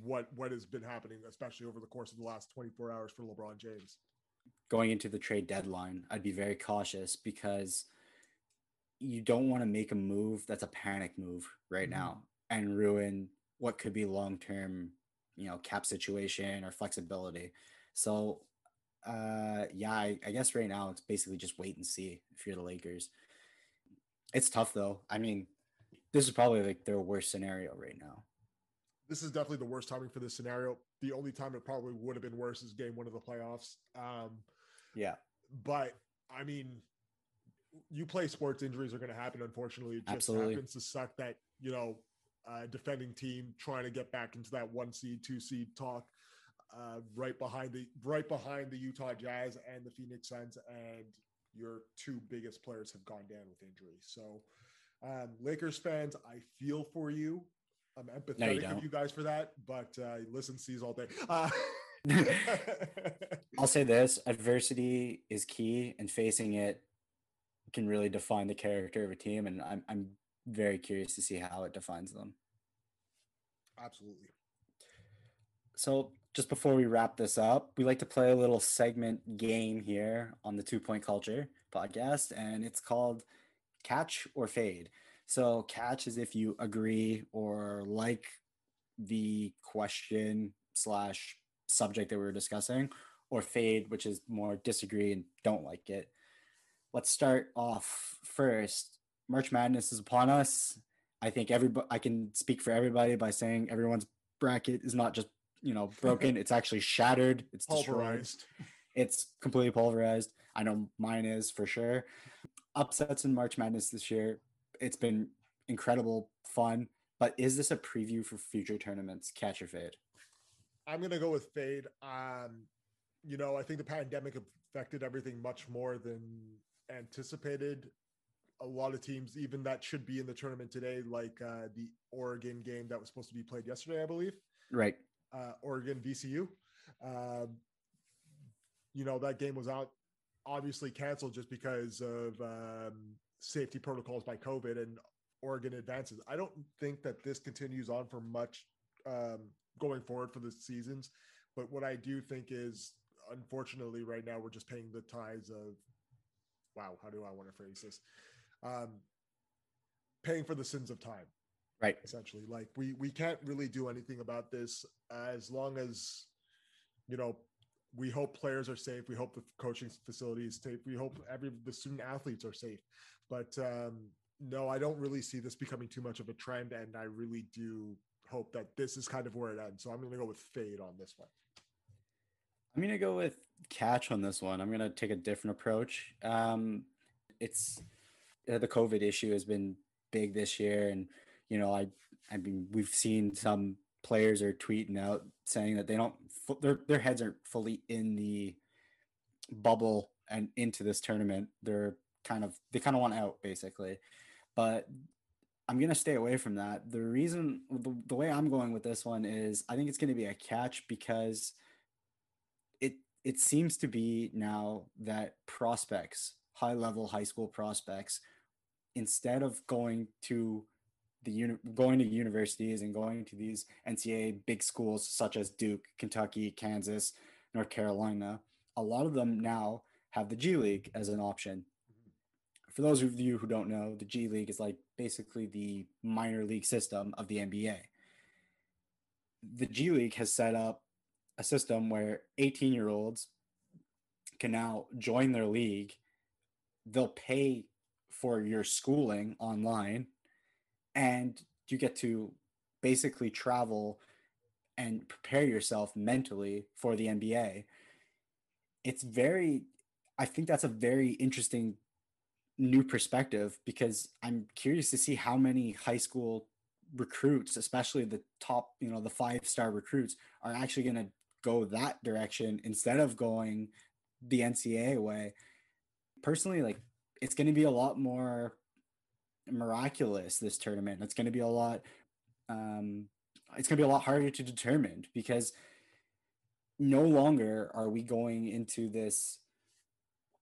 what what has been happening, especially over the course of the last twenty-four hours for LeBron James. Going into the trade deadline, I'd be very cautious because you don't want to make a move that's a panic move right now and ruin what could be long-term, you know, cap situation or flexibility. So, uh, yeah, I, I guess right now it's basically just wait and see if you're the Lakers. It's tough though. I mean, this is probably like their worst scenario right now. This is definitely the worst timing for this scenario. The only time it probably would have been worse is game one of the playoffs. Um, yeah, but I mean, you play sports, injuries are going to happen. Unfortunately, it just Absolutely. happens to suck that, you know, Uh, defending team trying to get back into that one seed, two seed talk, uh, right behind the right behind the Utah Jazz and the Phoenix Suns, and your two biggest players have gone down with injury. So, um, Lakers fans, I feel for you. I'm empathetic no, you don't. with you guys for that, but uh, listen, sees all day. Uh- I'll say this: adversity is key, and facing it can really define the character of a team. And I'm. I'm very curious to see how it defines them. Absolutely. So just before we wrap this up, we like to play a little segment game here on the Two Point Culture podcast, and it's called Catch or Fade. So catch is if you agree or like the question slash subject that we were discussing, or fade, which is more disagree and don't like it. Let's start off first. March Madness is upon us. I think everybody, I can speak for everybody by saying everyone's bracket is not just, you know, broken. It's actually shattered. It's pulverized. Destroyed. It's completely pulverized. I know mine is for sure. Upsets in March Madness this year. It's been incredible fun, but is this a preview for future tournaments? Catch or fade? I'm going to go with fade. Um, you know, I think the pandemic affected everything much more than anticipated. A lot of teams, even that should be in the tournament today, like uh, the Oregon game that was supposed to be played yesterday, I believe. Right. Uh, Oregon, V C U. Uh, you know, that game was out, obviously canceled just because of um, safety protocols by COVID, and Oregon advances. I don't think that this continues on for much um, going forward for the seasons. But what I do think is, unfortunately, right now, we're just paying the ties of, wow, how do I want to phrase this? Um, paying for the sins of time. Right. Essentially, like we, we can't really do anything about this as long as, you know, we hope players are safe. We hope the coaching facility is safe. We hope every, the student athletes are safe, but um, no, I don't really see this becoming too much of a trend. And I really do hope that this is kind of where it ends. So I'm going to go with fade on this one. I'm going to go with catch on this one. I'm going to take a different approach. Um, it's uh, the COVID issue has been big this year. And, you know, I, I mean, we've seen some players are tweeting out saying that they don't, their, their heads aren't fully in the bubble and into this tournament. They're kind of, they kind of want out basically, but I'm going to stay away from that. The reason, the, the way I'm going with this one is I think it's going to be a catch because it, it seems to be now that prospects, high level, high school prospects, instead of going to the uni- going to universities and going to these N C A A big schools such as Duke, Kentucky, Kansas, North Carolina, a lot of them now have the G League as an option. For those of you who don't know, the G League is like basically the minor league system of the N B A. The G League has set up a system where eighteen-year-olds can now join their league. They'll pay for your schooling online, and you get to basically travel and prepare yourself mentally for the N B A. It's very, I think that's a very interesting new perspective, because I'm curious to see how many high school recruits, especially the top, you know, the five-star recruits, are actually going to go that direction instead of going the N C A A way. Personally, like, it's going to be a lot more miraculous, this tournament. It's going to be a lot um it's going to be a lot harder to determine, because no longer are we going into this,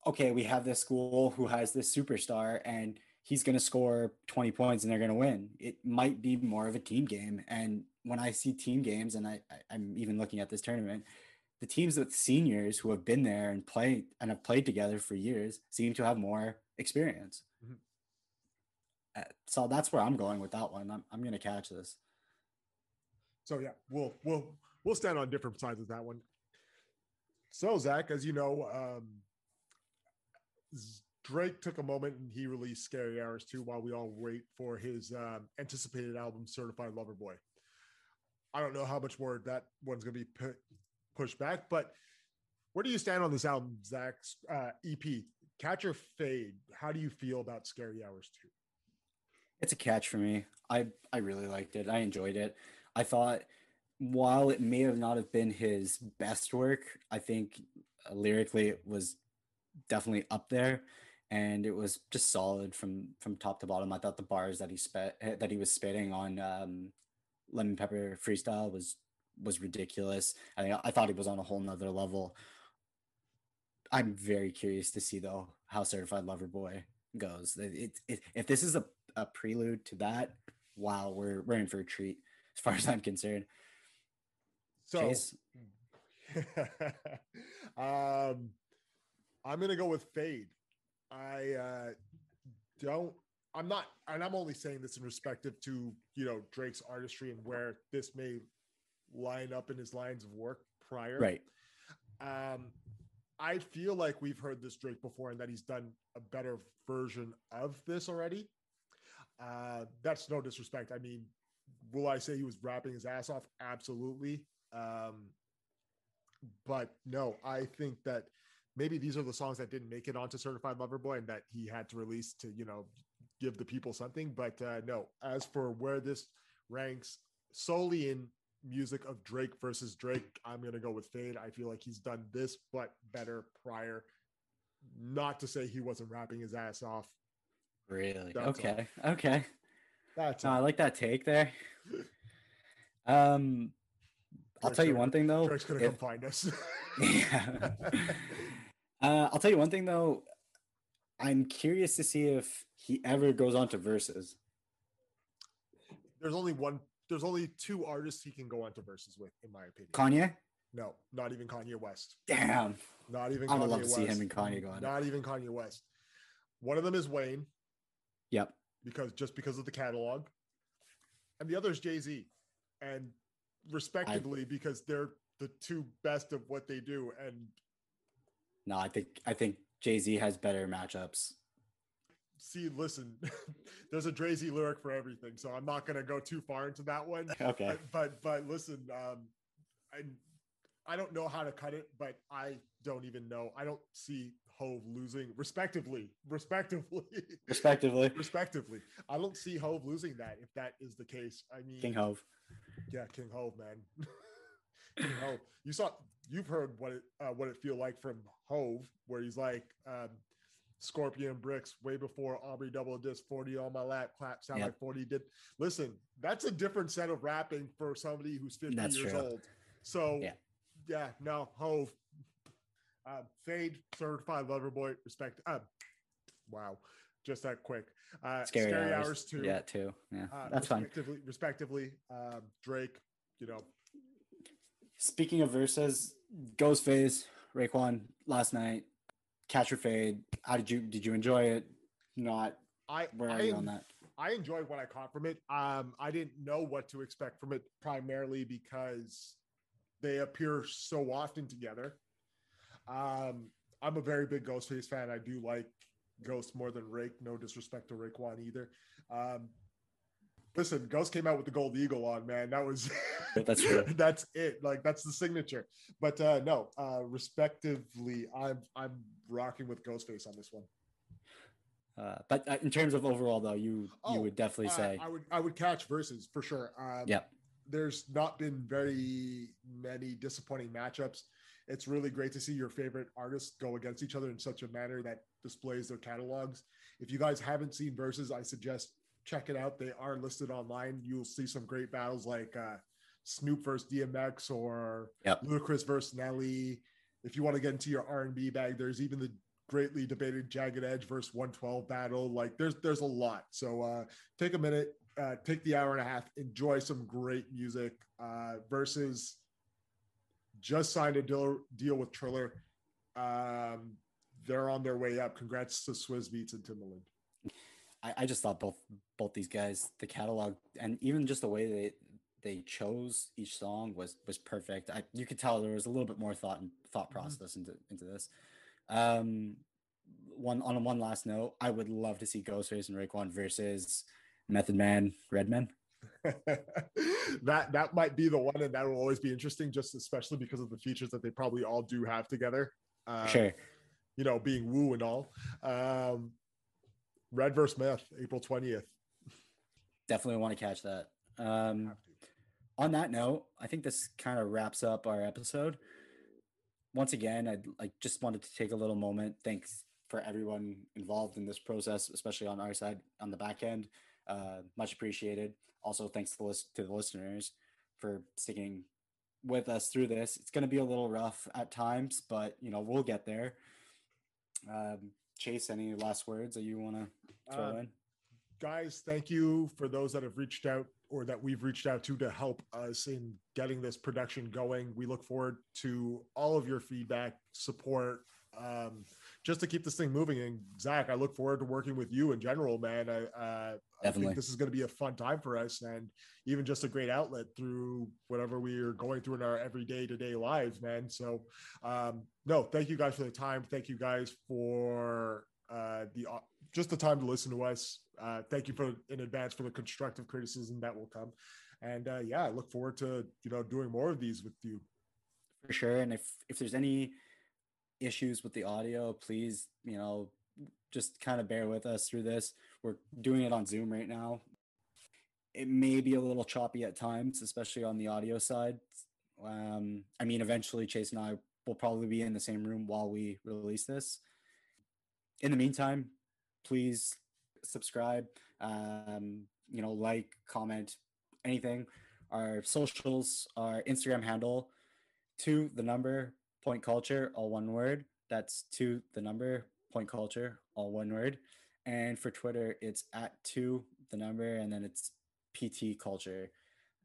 okay, we have this school who has this superstar and he's going to score twenty points and they're going to win. It might be more of a team game. And when I see team games, and I, I I'm even looking at this tournament, the teams with seniors who have been there and played and have played together for years seem to have more experience. Mm-hmm. So that's where I'm going with that one. I'm I'm going to catch this. So yeah, we'll we'll we'll stand on different sides of that one. So Zach, as you know, um, Drake took a moment and he released "Scary Hours" too, while we all wait for his um, anticipated album, "Certified Lover Boy." I don't know how much more that one's going to be pu- pushed back, but where do you stand on this album, Zach's uh, E P? Catch or fade? How do you feel about "Scary Hours" too? It's a catch for me. I, I really liked it. I enjoyed it. I thought, while it may have not have been his best work, I think uh, lyrically it was definitely up there, and it was just solid from, from top to bottom. I thought the bars that he spit, that he was spitting on um, Lemon Pepper Freestyle was, was ridiculous. I, I thought he was on a whole nother level. I'm very curious to see though how Certified Lover Boy goes. It, it, if this is a a prelude to that, wow, we're we're in for a treat as far as I'm concerned. So um I'm gonna go with fade. I uh don't I'm not and I'm only saying this in respect to, you know, Drake's artistry and where this may line up in his lines of work prior. Right. Um I feel like we've heard this Drake before and that he's done a better version of this already. Uh, that's no disrespect. I mean, will I say he was rapping his ass off? Absolutely. Um, but no, I think that maybe these are the songs that didn't make it onto Certified Lover Boy and that he had to release to, you know, give the people something. But uh, no, as for where this ranks solely in music of Drake versus Drake, I'm going to go with Fade. I feel like he's done this, but better prior. Not to say he wasn't rapping his ass off. Really? That's okay. All. Okay. That's no, I like that take there. Um, I'll Drake's tell you gonna, one thing though. Drake's going to come find us. Yeah. uh, I'll tell you one thing though. I'm curious to see if he ever goes on to Versus. There's only one. There's only two artists he can go on to Versus with, in my opinion. Kanye? No, not even Kanye West. Damn. Not even Kanye West. I would love to see him and Kanye go on. Not even Kanye West. One of them is Wayne. Yep. Because just because of the catalog. And the other is Jay-Z. And respectively, I, because they're the two best of what they do. And no, I think I think Jay-Z has better matchups. See, listen, there's a Dre-Z lyric for everything, so I'm not going to go too far into that one. Okay. But, but, but listen, um, I, I don't know how to cut it, but I don't even know. I don't see Hove losing, respectively, respectively. Respectively. Respectively. I don't see Hove losing that, if that is the case. I mean. King Hove. Yeah, King Hove, man. King Hove. You saw, you've heard what it, uh, what it feel like from Hove, where he's like, um, Scorpion bricks way before Aubrey double disc forty on my lap clap sound yep. like forty did. Listen, that's a different set of rapping for somebody who's fifty that's years true. Old. So yeah, yeah no Hove, uh, Fade, certified lover boy, respect. Uh, wow, just that quick. Uh, scary, scary hours, hours too. Yeah, too. Yeah, uh, that's respectively, fine. Respectively, uh, Drake. You know. Speaking of Versus, Ghostface, Raekwon last night. Catch or Fade. How did you did you enjoy it? Not I where are I, you on that? I enjoyed what I caught from it. Um, I didn't know what to expect from it, primarily because they appear so often together. Um, I'm a very big Ghostface fan. I do like Ghost more than Rake. No disrespect to Raekwon either. Um, listen, Ghost came out with the Gold Eagle on, man. That was that's true. That's it. Like that's the signature. But uh, no, uh, respectively, I'm I'm rocking with Ghostface on this one. Uh, but in terms of overall, though, you oh, you would definitely uh, say I would I would catch Versus for sure. Um, yeah. There's not been very many disappointing matchups. It's really great to see your favorite artists go against each other in such a manner that displays their catalogs. If you guys haven't seen Versus, I suggest. Check it out. They are listed online. You'll see some great battles like uh, Snoop versus D M X or yep. Ludacris versus Nelly. If you want to get into your R and B bag, there's even the greatly debated Jagged Edge versus one twelve battle. Like there's there's a lot. So uh, take a minute, uh, take the hour and a half, enjoy some great music. Uh, Versus just signed a deal, deal with Triller. Um, they're on their way up. Congrats to Swizz Beatz and Timbaland. I just thought both both these guys, the catalog, and even just the way they they chose each song was was perfect. I, you could tell there was a little bit more thought and thought process mm-hmm. into into this. Um, one on one last note, I would love to see Ghostface and Raekwon versus Method Man, Redman. that that might be the one, and that will always be interesting, just especially because of the features that they probably all do have together. Um, sure, you know, being woo and all. Um, Red versus Meth, April twentieth. Definitely want to catch that. Um, on that note, I think this kind of wraps up our episode. Once again, I'd, I just wanted to take a little moment. Thanks for everyone involved in this process, especially on our side, on the back end. Uh, much appreciated. Also, thanks to the, list, to the listeners for sticking with us through this. It's going to be a little rough at times, but, you know, we'll get there. Um, Chase, any last words that you want to throw um, in? Guys, thank you for those that have reached out or that we've reached out to to help us in getting this production going. We look forward to all of your feedback, support, um, just to keep this thing moving. And Zach, I look forward to working with you in general, man. I, uh, I think this is going to be a fun time for us and even just a great outlet through whatever we are going through in our everyday to day lives, man. So um, no, thank you guys for the time. Thank you guys for uh, the, uh, just the time to listen to us. Uh, thank you for in advance for the constructive criticism that will come. And uh, yeah, I look forward to, you know, doing more of these with you. For sure. And if, if there's any issues with the audio, please, you know, just kind of bear with us through this. We're doing it on Zoom right now. it may be a little choppy at times, especially on the audio side. Um, I mean, eventually Chase and I will probably be in the same room while we release this. In the meantime, please subscribe, um, you know, like, comment, anything. Our socials, our Instagram handle, two, the number, point culture, all one word. That's two, the number, point culture, all one word. And for Twitter, it's at two, the number, and then it's P T culture.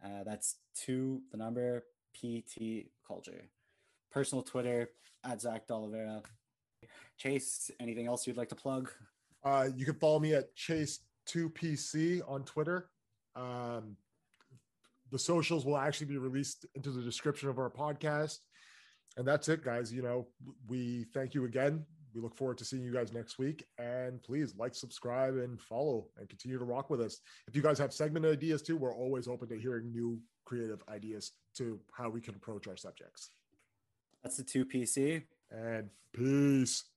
Uh, that's two, the number, P T culture. Personal Twitter, at Zach De Oliveira. Chase, anything else you'd like to plug? Uh, you can follow me at Chase two P C on Twitter. Um, the socials will actually be released into the description of our podcast. And that's it, guys. You know, we thank you again. We look forward to seeing you guys next week. And please like, subscribe, and follow, and continue to rock with us. If you guys have segment ideas too, we're always open to hearing new creative ideas to how we can approach our subjects. That's the two P C. And peace.